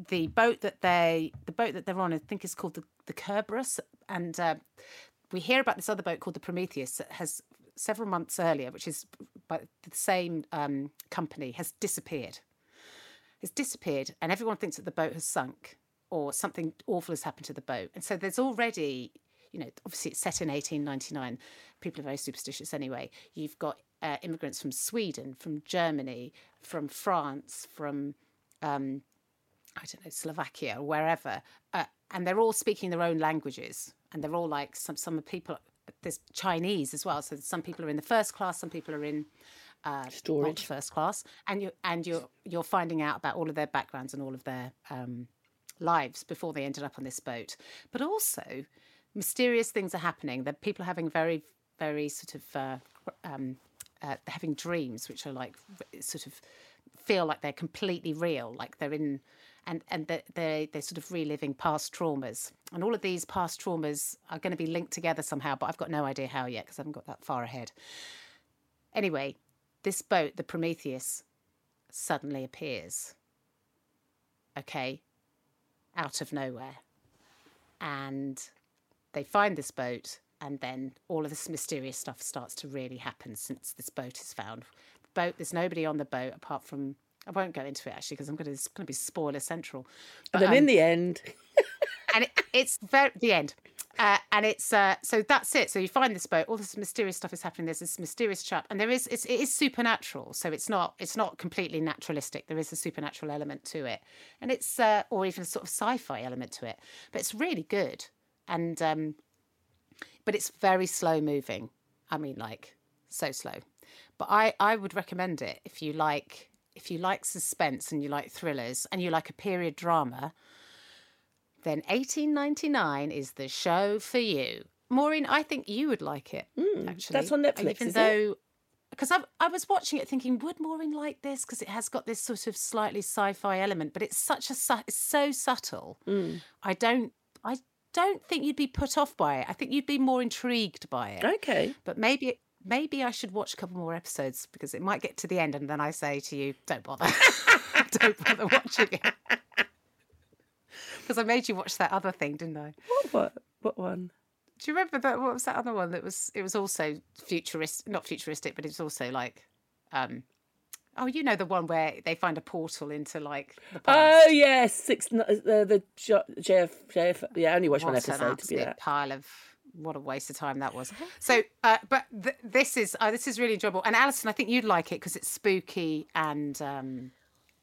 the boat that they the boat that they're on, I think, is called the, the Cerberus. And uh, we hear about this other boat called the Prometheus that has several months earlier, which is by the same um, company, has disappeared. It's disappeared. And everyone thinks that the boat has sunk or something awful has happened to the boat. And so there's already... You know, obviously it's set in eighteen ninety-nine. People are very superstitious anyway. You've got uh, immigrants from Sweden, from Germany, from France, from, um, I don't know, Slovakia or wherever. Uh, and they're all speaking their own languages. And they're all like some, some people, there's Chinese as well. So some people are in the first class, some people are in uh, not first class. And, you, and you're, you're finding out about all of their backgrounds and all of their um, lives before they ended up on this boat. But also... mysterious things are happening. That people are having very, very sort of uh, um, uh, having dreams, which are like sort of feel like they're completely real, like they're in, and and they they they're sort of reliving past traumas. And all of these past traumas are going to be linked together somehow, but I've got no idea how yet because I haven't got that far ahead. Anyway, this boat, the Prometheus, suddenly appears. Okay, out of nowhere, and. They find this boat and then all of this mysterious stuff starts to really happen since this boat is found. The boat, there's nobody on the boat apart from... I won't go into it, actually, because I'm going to, it's going to be spoiler central. But, and then um, in the end... and it, it's very, the end. Uh, and it's... Uh, so that's it. So you find this boat, all this mysterious stuff is happening. There's this mysterious chap. And there is, it's, it is supernatural. So it's not it's not completely naturalistic. There is a supernatural element to it. And it's... Uh, or even a sort of sci-fi element to it. But it's really good. And um, but it's very slow moving. I mean, like so slow. But I, I would recommend it if you like if you like suspense and you like thrillers and you like a period drama. Then eighteen ninety-nine is the show for you, Maureen. I think you would like it. Mm, actually, that's on Netflix. Even is though, because I I was watching it thinking, would Maureen like this? Because it has got this sort of slightly sci-fi element, but it's such a it's so subtle. Mm. I don't I. don't think you'd be put off by it. I think you'd be more intrigued by it. Okay. But maybe maybe I should watch a couple more episodes because it might get to the end and then I say to you, don't bother. Don't bother watching it. Because I made you watch that other thing, didn't I? What, what what one? Do you remember that? What was that other one that was, it was also futuristic, not futuristic, but it was also like, um, oh, you know the one where they find a portal into like the past. Oh yes, six uh, the J F J F. Yeah, I only watched what one episode to be that pile of what a waste of time that was. So, uh, but th- this is uh, this is really enjoyable. And Alison, I think you'd like it because it's spooky and. Um...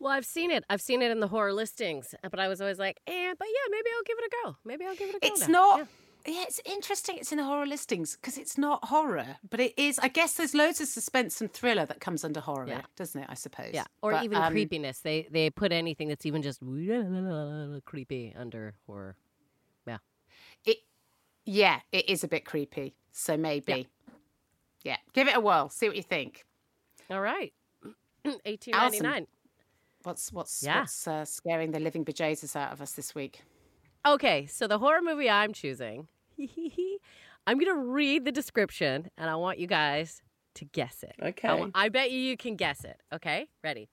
Well, I've seen it. I've seen it in the horror listings, but I was always like, eh. But yeah, maybe I'll give it a go. Maybe I'll give it a go. It's now. not. Yeah. Yeah, it's interesting. It's in the horror listings because it's not horror, but it is. I guess there's loads of suspense and thriller that comes under horror, yeah. doesn't it? I suppose. Yeah, or but, even um, creepiness. They they put anything that's even just creepy under horror. Yeah, it. Yeah, it is a bit creepy. So maybe. Yeah, yeah. Give it a whirl. See what you think. All right, eighteen ninety nine. What's what's yeah. what's uh, scaring the living bejesus out of us this week? Okay, so the horror movie I'm choosing, I'm going to read the description, and I want you guys to guess it. Okay. I, w- I bet you you can guess it. Okay, ready?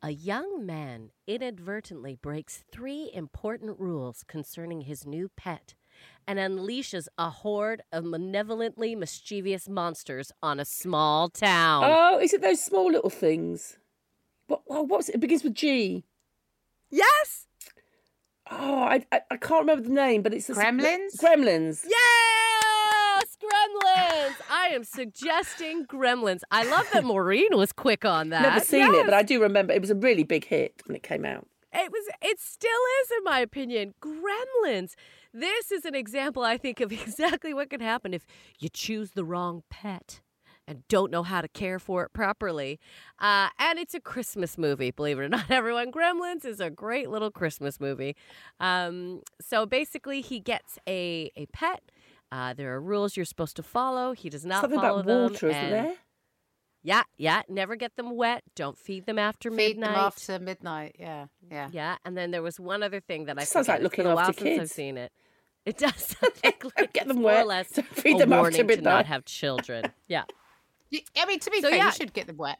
A young man inadvertently breaks three important rules concerning his new pet and unleashes a horde of malevolently mischievous monsters on a small town. Oh, is it those small little things? What, what's it? It begins with G. Yes! Oh, I, I I can't remember the name, but it's... A, Gremlins? Gremlins. Yes! Gremlins! I am suggesting Gremlins. I love that Maureen was quick on that. Never seen yes. it, but I do remember. It was a really big hit when it came out. It was. It still is, in my opinion. Gremlins. This is an example, I think, of exactly what can happen if you choose the wrong pet and don't know how to care for it properly. Uh, and it's a Christmas movie, believe it or not, everyone. Gremlins is a great little Christmas movie. Um, so basically, he gets a, a pet. Uh, there are rules you're supposed to follow. He does not Something follow them. Something about water, isn't there? Yeah, yeah. Never get them wet. Don't feed them after feed midnight. Feed them after midnight, yeah. Yeah, yeah. And then there was one other thing that I Sounds like looking after kids. Since I've seen it. It does. Like get them wet. More or less don't feed them after midnight. To not have children. Yeah. I mean, to be so, fair, yeah. you should get them wet.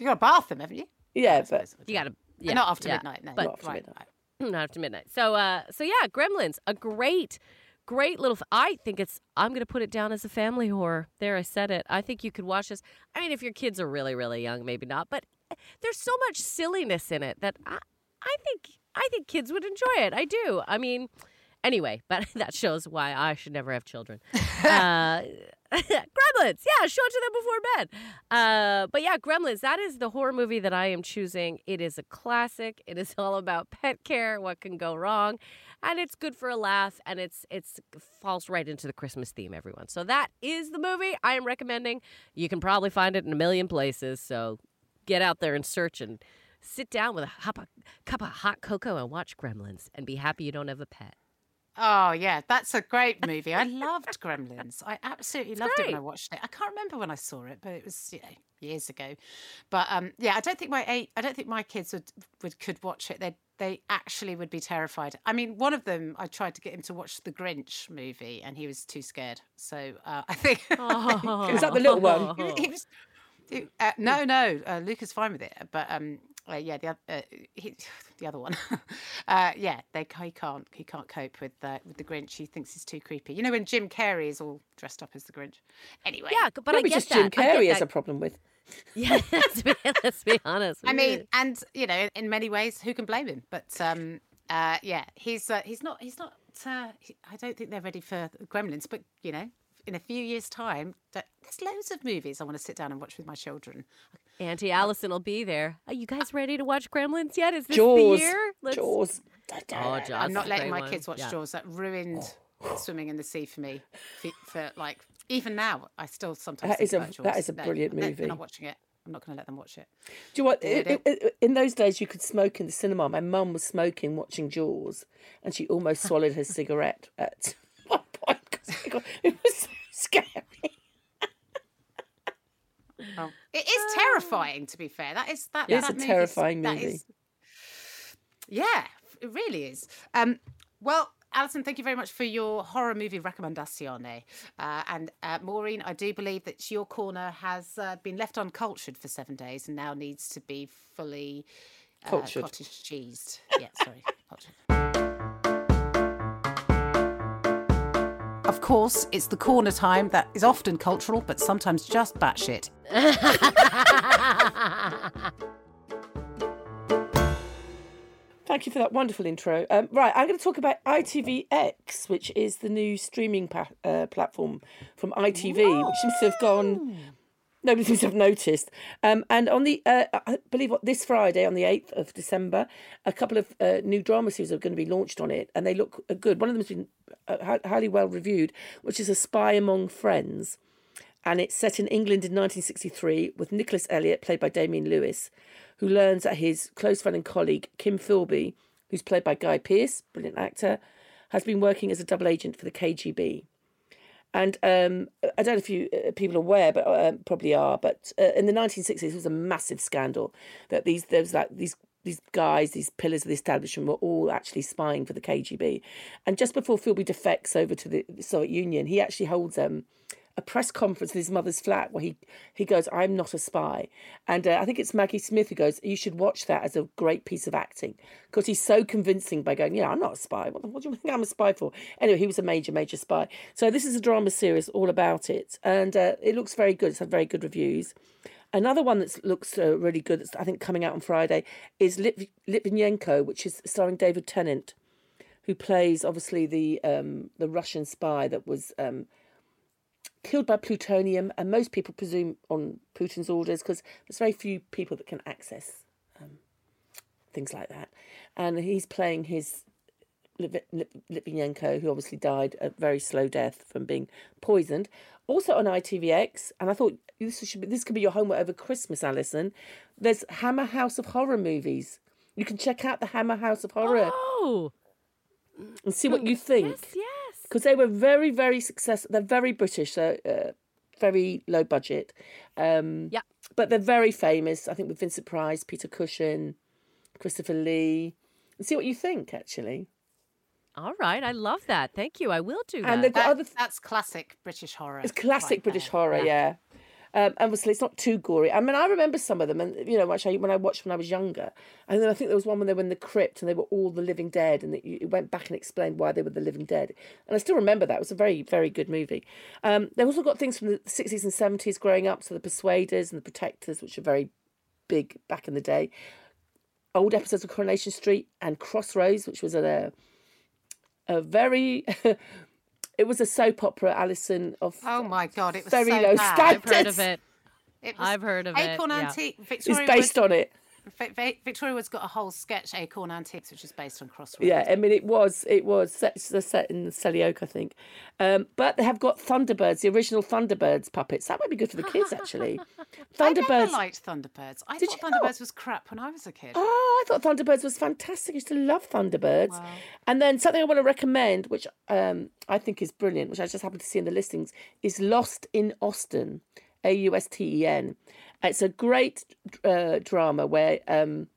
You got to bath them, haven't you? Yeah, but you got to yeah, not after yeah, midnight. No, but not after right, midnight. Not after midnight. So, uh, so yeah, Gremlins, a great, great little. F- I think it's. I'm going to put it down as a family horror. There, I said it. I think you could watch this. I mean, if your kids are really, really young, maybe not. But there's so much silliness in it that I, I think, I think kids would enjoy it. I do. I mean. Anyway, but that shows why I should never have children. Uh, Gremlins, yeah, show it to them before bed. Uh, but yeah, Gremlins, that is the horror movie that I am choosing. It is a classic. It is all about pet care, what can go wrong. And it's good for a laugh, and it's it's falls right into the Christmas theme, everyone. So that is the movie I am recommending. You can probably find it in a million places, so get out there and search and sit down with a, hop, a cup of hot cocoa and watch Gremlins and be happy you don't have a pet. Oh, yeah, that's a great movie. I loved Gremlins. I absolutely loved it when I watched it. I can't remember when I saw it, but it was you know, years ago. But um, yeah, I don't think my eight, I don't think my kids would, would could watch it. They they actually would be terrified. I mean, one of them, I tried to get him to watch the Grinch movie, and he was too scared. So uh, I think oh. was that the little one? He, he was, he, uh, no, no, uh, Luke is fine with it, but. Um, Uh, yeah, the other, uh, he, the other one. uh, yeah, they he can't he can't cope with uh, with the Grinch. He thinks he's too creepy. You know when Jim Carrey is all dressed up as the Grinch. Anyway, yeah, but probably I get just that. Jim Carrey has a problem with. Yeah, let's be, let's be honest. I mean, and you know, in many ways, who can blame him? But um, uh, yeah, he's uh, he's not he's not. Uh, he, I don't think they're ready for Gremlins, but you know. In a few years' time, there's loads of movies I want to sit down and watch with my children. Auntie Alison will be there. Are you guys ready to watch Gremlins yet? Is this Jaws. the year? Let's... Jaws. Oh, Jaws. I'm not letting my one. kids watch yeah. Jaws. That ruined oh. swimming in the sea for me. For, for like, even now, I still sometimes that think is about a, Jaws. That is a brilliant no, movie. I'm not watching it. I'm not going to let them watch it. Do you know what? It, it, in those days, you could smoke in the cinema. My mum was smoking watching Jaws, and she almost swallowed her cigarette at... It was so scary. Oh. It is terrifying, to be fair. That is that. It's that a movie, terrifying that movie. Is, yeah, it really is. Um, well, Alison, thank you very much for your horror movie recomendazione. Uh, and uh, Maureen, I do believe that your corner has uh, been left uncultured for seven days and now needs to be fully uh, cultured. cottage cheesed. Yeah, sorry, cultured. Of course, it's the corner time that is often cultural, but sometimes just batshit. Thank you for that wonderful intro. Um, right, I'm going to talk about I T V X, which is the new streaming pa- uh, platform from I T V, Whoa. which seems to have gone... Nobody seems to have noticed. Um, and on the, uh, I believe what, this Friday, on the eighth of December, a couple of uh, new drama series are going to be launched on it, and they look good. One of them has been uh, highly well reviewed, which is A Spy Among Friends. And it's set in England in nineteen sixty-three with Nicholas Elliott, played by Damien Lewis, who learns that his close friend and colleague, Kim Philby, who's played by Guy Pearce, brilliant actor, has been working as a double agent for the K G B. And um, I don't know if you uh, people are aware, but uh, probably are. But uh, in the nineteen sixties, it was a massive scandal that these there was like these these guys, these pillars of the establishment, were all actually spying for the K G B. And just before Philby defects over to the Soviet Union, he actually holds um, a press conference in his mother's flat where he he goes, "I'm not a spy." And uh, I think it's Maggie Smith who goes, "You should watch that as a great piece of acting," because he's so convincing by going, "Yeah, I'm not a spy. What, what do you think I'm a spy for?" Anyway, he was a major, major spy. So this is a drama series all about it, and uh, it looks very good. It's had very good reviews. Another one that looks uh, really good, that's I think coming out on Friday, is Litv- Litvinenko, which is starring David Tennant, who plays obviously the um, the Russian spy that was. Um, killed by plutonium, and most people presume on Putin's orders, because there's very few people that can access um, things like that. And he's playing his Litvinenko, who obviously died a very slow death from being poisoned. Also on I T V X, and I thought this should be, this could be your homework over Christmas, Alison. There's Hammer House of Horror movies. You can check out the Hammer House of Horror. Oh, and see what you think. Yes, yes. Because they were very, very successful. They're very British, so uh, very low budget. Um, yeah. But they're very famous, I think, with Vincent Price, Peter Cushing, Christopher Lee. And see what you think, actually. All right, I love that. Thank you. I will do that. And they've got that, other th- that's classic British horror. It's classic British horror, yeah. yeah. Um, obviously, it's not too gory. I mean, I remember some of them, and you know, actually, when I watched when I was younger, and then I think there was one when they were in the crypt and they were all the living dead, and it went back and explained why they were the living dead. And I still remember that. It was a very, very good movie. Um, they've also got things from the sixties and seventies growing up, so The Persuaders and The Protectors, which are very big back in the day. Old episodes of Coronation Street and Crossroads, which was a... A very, it was a soap opera, Alison. Of oh my god, it was very so low bad. Standards. I've heard of it. it was, I've heard of Acorn it. Antique. Yeah. Victoria it's based Wood, on it. Victoria Wood's got a whole sketch, Acorn Antiques, which is based on Crossroads. Yeah, I mean, it was it was set, set in Selly Oak, I think. Um, but they have got Thunderbirds, the original Thunderbirds puppets. That might be good for the kids, actually. Thunderbirds. I never liked Thunderbirds. I Did thought Thunderbirds not? was crap when I was a kid. Oh, I thought Thunderbirds was fantastic. I used to love Thunderbirds. Wow. And then something I want to recommend, which um, I think is brilliant, which I just happened to see in the listings, is Lost in Austen. A U S T E N. It's a great uh, drama where um,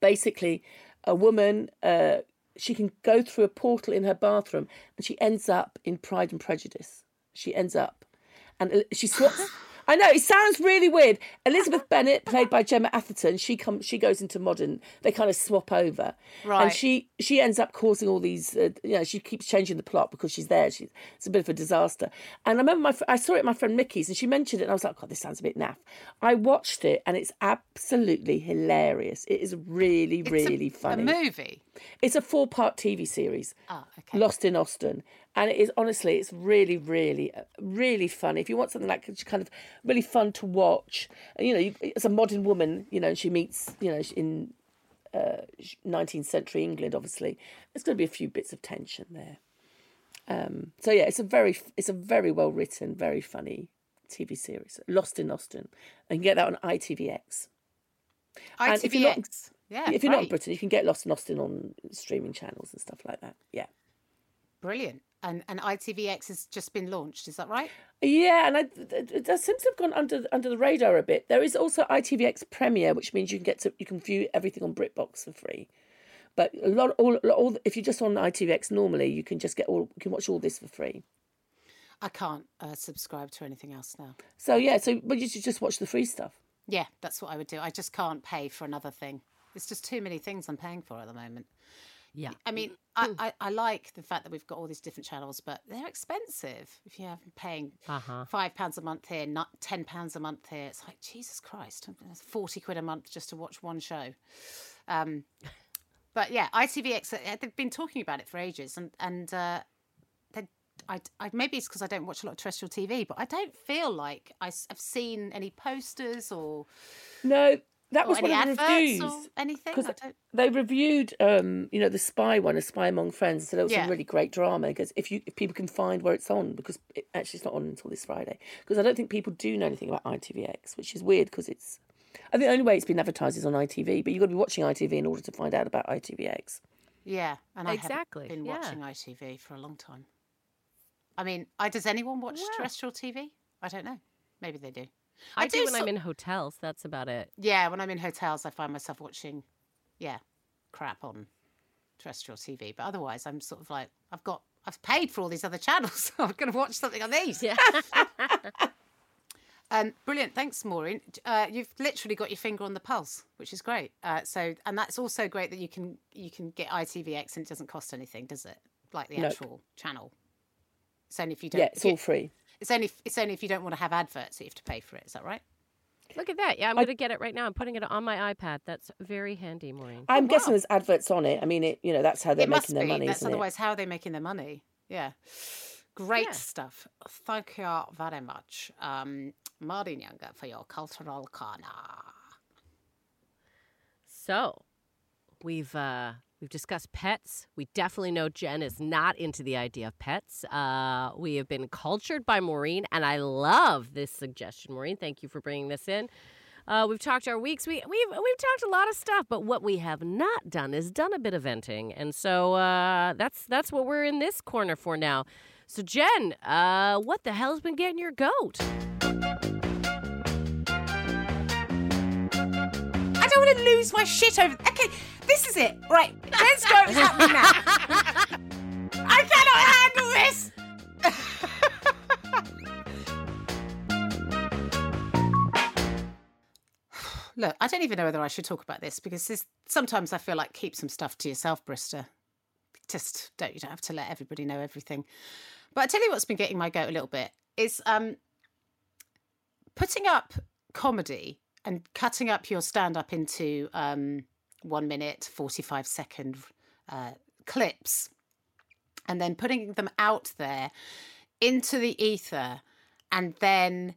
basically a woman, uh, she can go through a portal in her bathroom and she ends up in Pride and Prejudice. She ends up. And she swaps... I know, it sounds really weird. Elizabeth Bennet, played by Gemma Atherton, she comes, she goes into modern. They kind of swap over, right? And she, she ends up causing all these. Uh, you know, she keeps changing the plot because she's there. She's it's a bit of a disaster. And I remember my I saw it at my friend Mickey's, and she mentioned it, and I was like, God, this sounds a bit naff. I watched it, and it's absolutely hilarious. It is really, it's really a, funny. A movie. It's a four-part T V series. Oh, okay. Lost in Austen. And it is, honestly, it's really, really, really fun. If you want something like kind of really fun to watch, you know, you, as a modern woman, you know, she meets, you know, in uh, nineteenth century England, obviously, there's going to be a few bits of tension there. Um, so, yeah, it's a very, it's a very well-written, very funny T V series, Lost in Austen. And you can get that on I T V X. I T V X, if not, yeah. If you're right. not in Britain, you can get Lost in Austen on streaming channels and stuff like that, yeah. Brilliant. And and I T V X has just been launched, is that right? Yeah, and I, it does seem to have gone under under the radar a bit. There is also I T V X Premiere, which means you can get to you can view everything on BritBox for free. But a lot all all if you're just on I T V X normally, you can just get all you can watch all this for free. I can't uh, subscribe to anything else now. So yeah, so but you should just watch the free stuff. Yeah, that's what I would do. I just can't pay for another thing. It's just too many things I'm paying for at the moment. Yeah, I mean, I, I, I like the fact that we've got all these different channels, but they're expensive. If you have paying uh-huh. five pounds a month here, not ten pounds a month here, it's like Jesus Christ, forty quid a month just to watch one show. Um, but yeah, I T V X, they've been talking about it for ages, and and uh, they, I, I maybe it's because I don't watch a lot of terrestrial T V, but I don't feel like I've seen any posters or no. That was one of the reviews. Or anything? I don't... They reviewed, um, you know, the spy one, A Spy Among Friends, so that was yeah. a really great drama. Because if you if people can find where it's on, because it, actually it's not on until this Friday. Because I don't think people do know anything about I T V X, which is weird because it's. I think the only way it's been advertised is on I T V, but you've got to be watching I T V in order to find out about I T V X. Yeah, and I exactly. haven't been yeah. watching I T V for a long time. I mean, I, does anyone watch well. terrestrial T V? I don't know. Maybe they do. I, I do when so- I'm in hotels. That's about it. Yeah, when I'm in hotels, I find myself watching, yeah, crap on terrestrial T V. But otherwise, I'm sort of like, I've got, I've paid for all these other channels. I'm going to watch something on these. Yeah. um, brilliant. Thanks, Maureen. Uh, you've literally got your finger on the pulse, which is great. Uh, so, and that's also great that you can you can get I T V X and it doesn't cost anything, does it? Like the nope. actual channel. It's only if you don't. Yeah, it's all free. It's only it's only if you don't want to have adverts that you have to pay for it. Is that right? Look at that. Yeah, I'm I, going to get it right now. I'm putting it on my iPad. That's very handy, Maureen. I'm oh, guessing wow. there's adverts on it. I mean, it, you know, that's how they're it making their money, that's isn't otherwise it? How they're making their money. Yeah. Great yeah. stuff. Thank you very much, um, Maureen Younger, for your cultural corner. So we've uh, We've discussed pets. We definitely know Jen is not into the idea of pets. Uh, we have been cultured by Maureen, and I love this suggestion, Maureen. Thank you for bringing this in. Uh, we've talked our weeks. We, we've we've talked a lot of stuff, but what we have not done is done a bit of venting. And so uh, that's that's what we're in this corner for now. So, Jen, uh, what the hell's been getting your goat? I don't want to lose my shit over... Okay, this is it. Right, let's go. It's happening now. I cannot handle this. Look, I don't even know whether I should talk about this because this, sometimes I feel like keep some stuff to yourself, Brister. Just don't, you don't have to let everybody know everything. But I tell you what's been getting my goat a little bit is um, putting up comedy and cutting up your stand-up into um, one minute, forty-five second uh, clips and then putting them out there into the ether and then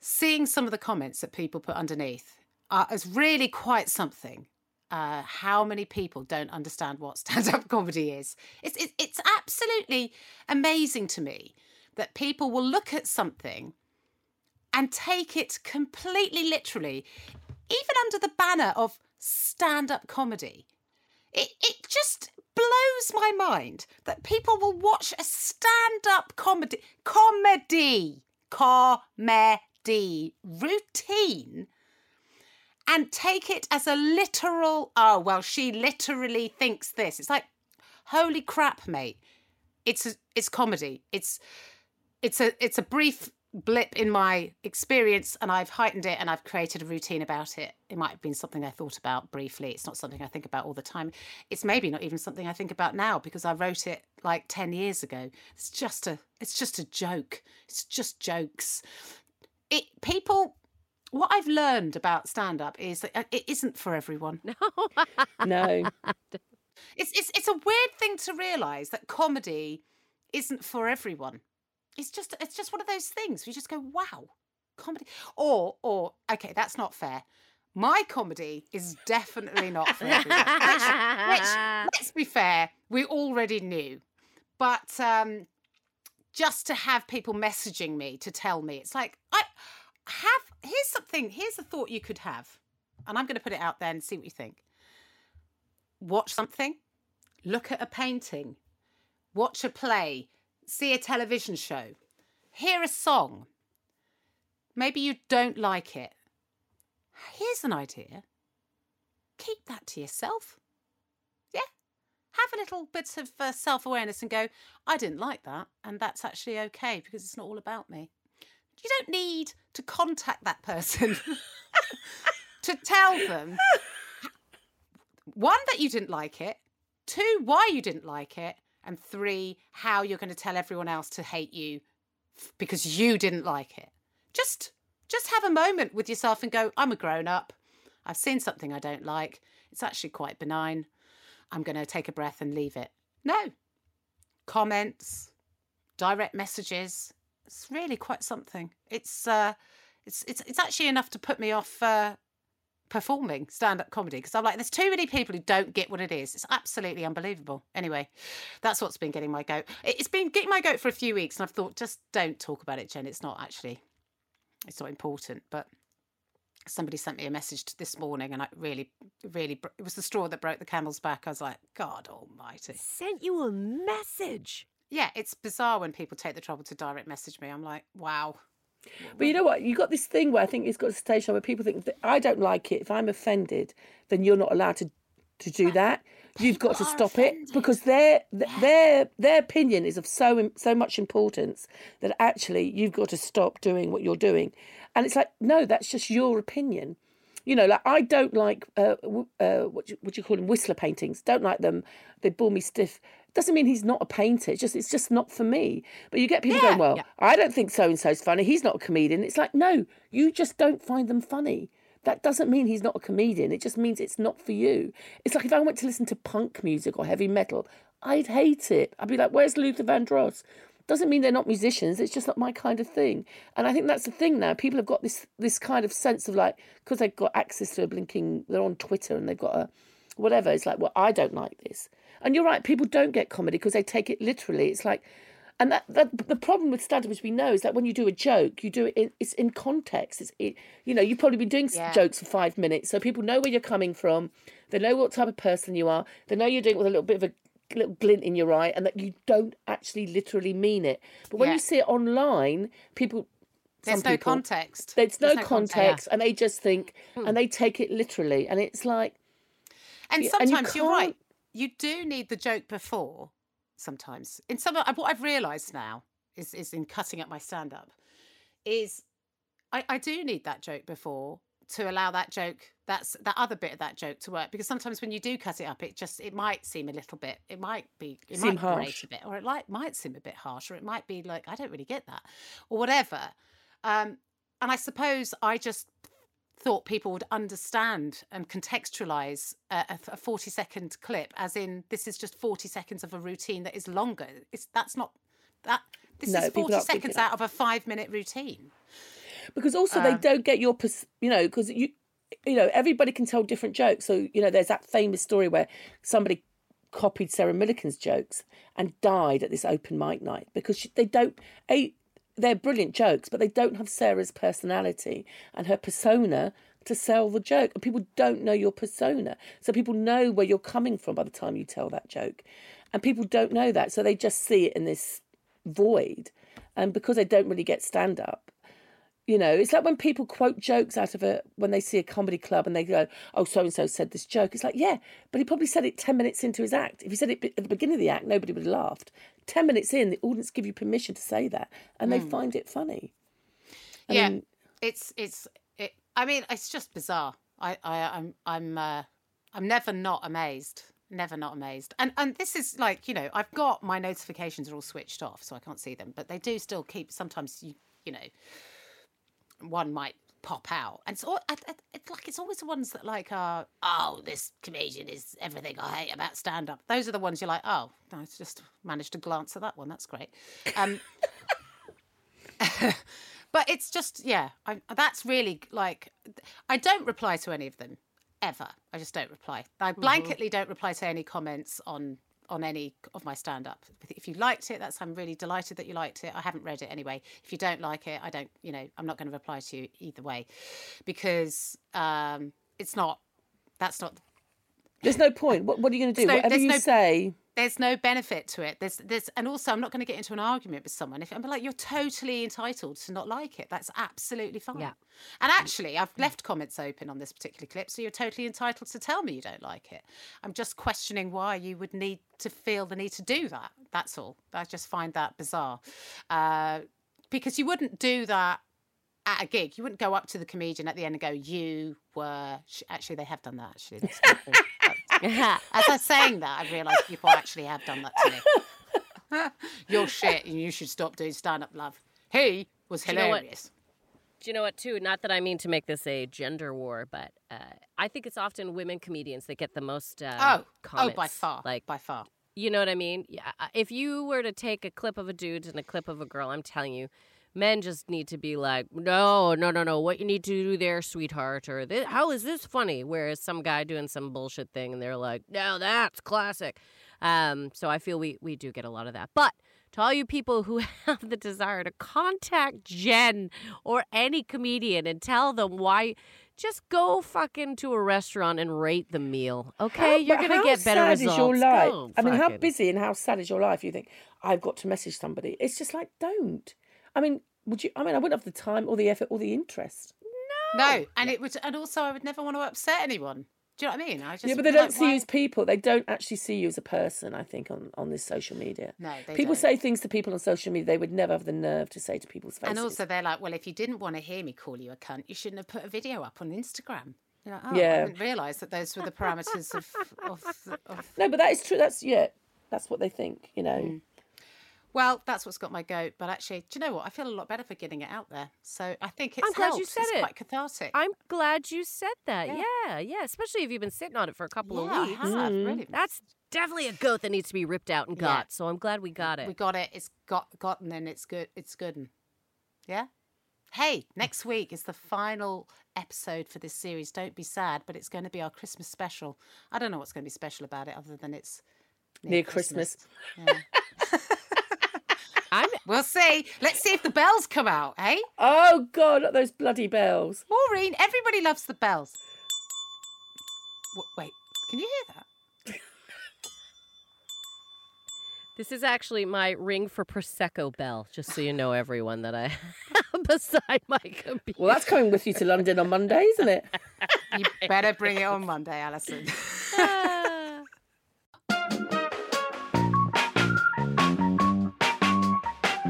seeing some of the comments that people put underneath uh, is really quite something. Uh, how many people don't understand what stand-up comedy is. It's, it, it's absolutely amazing to me that people will look at something and take it completely literally, even under the banner of stand-up comedy. It it just blows my mind that people will watch a stand-up comedy, comedy, comedy routine and take it as a literal, oh, well, she literally thinks this. It's like, holy crap, mate. It's a, it's comedy. It's it's a it's a brief blip in my experience and I've heightened it and I've created a routine about it. It might have been something I thought about briefly. It's not something I think about all the time. It's maybe not even something I think about now because I wrote it like ten years ago. It's just a it's just a joke. It's just jokes. It people what I've learned about stand up is that it isn't for everyone. No. no. It's it's it's a weird thing to realise that comedy isn't for everyone. It's just it's just one of those things where you just go, wow, comedy. Or, or okay, that's not fair. My comedy is definitely not for everyone. which, which, let's be fair, we already knew. But um, just to have people messaging me to tell me, it's like, I have, here's something, here's a thought you could have. And I'm going to put it out there and see what you think. Watch something, look at a painting, watch a play, see a television show, hear a song. Maybe you don't like it. Here's an idea. Keep that to yourself. Yeah. Have a little bit of uh, self-awareness and go, I didn't like that. And that's actually okay because it's not all about me. You don't need to contact that person to tell them, one, that you didn't like it, two, why you didn't like it, and three, how you're going to tell everyone else to hate you because you didn't like it. Just just have a moment with yourself and go, I'm a grown-up. I've seen something I don't like. It's actually quite benign. I'm going to take a breath and leave it. No. Comments, direct messages. It's really quite something. It's uh, it's it's it's actually enough to put me off uh, performing stand-up comedy because I'm like, there's too many people who don't get what it is. It's absolutely unbelievable. Anyway, that's what's been getting my goat. It's been getting my goat for a few weeks, and I've thought, just don't talk about it, Jen. It's not actually, it's not important. But somebody sent me a message this morning, and I really, really, it was the straw that broke the camel's back. I was like, God Almighty! Sent you a message. Yeah, it's bizarre when people take the trouble to direct message me. I'm like, wow. But you know what? You've got this thing where I think it's got to a stage where people think, that I don't like it. If I'm offended, then you're not allowed to, to do that. You've got to stop it because their their their opinion is of so so much importance that actually you've got to stop doing what you're doing. And it's like, no, that's just your opinion. You know, like I don't like, uh, uh, what, do you, what do you call them, Whistler paintings. Don't like them. They bore me stiff. Doesn't mean he's not a painter. It's just it's just not for me. But you get people yeah, going, well, yeah. I don't think so-and-so's funny. He's not a comedian. It's like, no, you just don't find them funny. That doesn't mean he's not a comedian. It just means it's not for you. It's like if I went to listen to punk music or heavy metal, I'd hate it. I'd be like, where's Luther Vandross? Doesn't mean they're not musicians. It's just not my kind of thing. And I think that's the thing now. People have got this this kind of sense of like, because they've got access to a blinking, they're on Twitter and they've got a, whatever. It's like, well, I don't like this. And you're right, people don't get comedy because they take it literally. It's like, and that, that the problem with stand-up, as we know, is that when you do a joke, you do it, in, it's in context. It's it, you know, you've probably been doing yeah. jokes for five minutes, so people know where you're coming from. They know what type of person you are. They know you're doing it with a little bit of a little glint in your eye and that you don't actually literally mean it. But when yeah. you see it online, people... There's no people, context. There's, there's no, no context, context yeah. and they just think, mm. and they take it literally. And it's like... And you, sometimes and you you're right. You do need the joke before, sometimes. In some, what I've realised now is, is in cutting up my stand-up, is I, I do need that joke before to allow that joke, that's that other bit of that joke to work. Because sometimes when you do cut it up, it just, it might seem a little bit, it might be, it seem might harsh. A bit, or it like, might seem a bit harsh, or it might be like, I don't really get that, or whatever. Um, and I suppose I just thought people would understand and contextualise a forty-second clip, as in this is just forty seconds of a routine that is longer. It's that's not that this no, is forty seconds out of a five-minute routine. Because also um, they don't get your, you know, because you, you know, everybody can tell different jokes. So you know, there's that famous story where somebody copied Sarah Millican's jokes and died at this open mic night because she, they don't. A, They're brilliant jokes, but they don't have Sarah's personality and her persona to sell the joke. And people don't know your persona. So people know where you're coming from by the time you tell that joke. And people don't know that. So they just see it in this void. And because they don't really get stand-up, you know, it's like when people quote jokes out of a, when they see a comedy club and they go, oh, so-and-so said this joke. It's like, yeah, but he probably said it ten minutes into his act. If he said it at the beginning of the act, nobody would have laughed. ten minutes in, the audience give you permission to say that and mm. they find it funny. I yeah, mean, it's, it's, it, I mean, it's just bizarre. I, I, I'm, I'm, uh, I'm never not amazed. Never not amazed. And and this is like, you know, I've got, my notifications are all switched off, so I can't see them, but they do still keep, sometimes, you, you know, one might pop out, and it's all, it's like it's always the ones that like are oh this comedian is everything I hate about stand up. Those are the ones you're like, oh no, I just managed to glance at that one. That's great. Um, but it's just yeah, I, that's really like I don't reply to any of them ever. I just don't reply. I blanketly mm-hmm. don't reply to any comments on. on any of my stand-up. If you liked it, that's, I'm really delighted that you liked it. I haven't read it anyway. If you don't like it, I don't, you know, I'm not going to reply to you either way because um, it's not, that's not. There's no point. What, what are you going to do? No, Whatever you no, say. There's no benefit to it. There's, there's, and also I'm not going to get into an argument with someone. If I'm like, you're totally entitled to not like it. That's absolutely fine. Yeah. And actually I've left comments open on this particular clip. So you're totally entitled to tell me you don't like it. I'm just questioning why you would need to feel the need to do that. That's all. I just find that bizarre. Uh, because you wouldn't do that at a gig. You wouldn't go up to the comedian at the end and go, you were... Actually, they have done that, actually. That's As I was saying that, I realised people actually have done that to me. You're shit and you should stop doing stand-up, love. He was hilarious. Do you know what, too? Not that I mean to make this a gender war, but uh, I think it's often women comedians that get the most uh, oh. comments. Oh, by far, like, by far. You know what I mean? Yeah. If you were to take a clip of a dude and a clip of a girl, I'm telling you, men just need to be like, no, no, no, no. What you need to do there, sweetheart, or this, how is this funny? Whereas some guy doing some bullshit thing, and they're like, no, that's classic. Um, so I feel we we do get a lot of that. But to all you people who have the desire to contact Jen or any comedian and tell them why, just go fucking to a restaurant and rate the meal. Okay, how, you're gonna get better results. How sad is your life? Go I mean, how busy and how sad is your life? You think I've got to message somebody? It's just like, don't. I mean, would you? I mean, I wouldn't have the time or the effort or the interest. No, no, and yeah. it would, and also I would never want to upset anyone. Do you know what I mean? I just yeah, but they don't like, see why? You as people. They don't actually see you as a person. I think on, on this social media, no, they people don't. Say things to people on social media they would never have the nerve to say to people's faces. And also, they're like, well, if you didn't want to hear me call you a cunt, you shouldn't have put a video up on Instagram. You're like, oh, yeah, I didn't realise that those were the parameters of, of, of. No, but that is true. That's yeah, that's what they think. You know. Mm. Well, that's what's got my goat. But actually, do you know what? I feel a lot better for getting it out there. So I think it's I'm glad helped. You said it's it. Quite cathartic. I'm glad you said that. Yeah, yeah. yeah. Especially if you've been sitting on it for a couple yeah, of weeks. I have. Mm. Really. That's definitely a goat that needs to be ripped out and got. Yeah. So I'm glad we got it. We got it. It's got gotten and it's good. It's good. Yeah? hey, next week is the final episode for this series. Don't be sad, but it's going to be our Christmas special. I don't know what's going to be special about it other than it's near, near Christmas. Christmas. Yeah. I'm... We'll see. Let's see if the bells come out, eh? Oh, God, not those bloody bells. Maureen, everybody loves the bells. Wait, can you hear that? This is actually my ring for Prosecco bell, just so you know, everyone, that I have beside my computer. Well, that's coming with you to London on Monday, isn't it? You better bring it on Monday, Alison.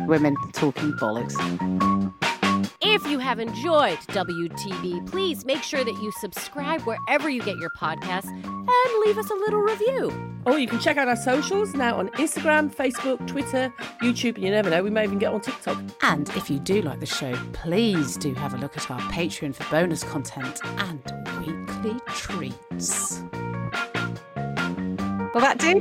Women Talking Bollocks. If you have enjoyed W T B, please make sure that you subscribe wherever you get your podcasts and leave us a little review. Or you can check out our socials now on Instagram, Facebook, Twitter, YouTube, and you never know, we may even get on TikTok. And if you do like the show, please do have a look at our Patreon for bonus content and weekly treats. Will that do?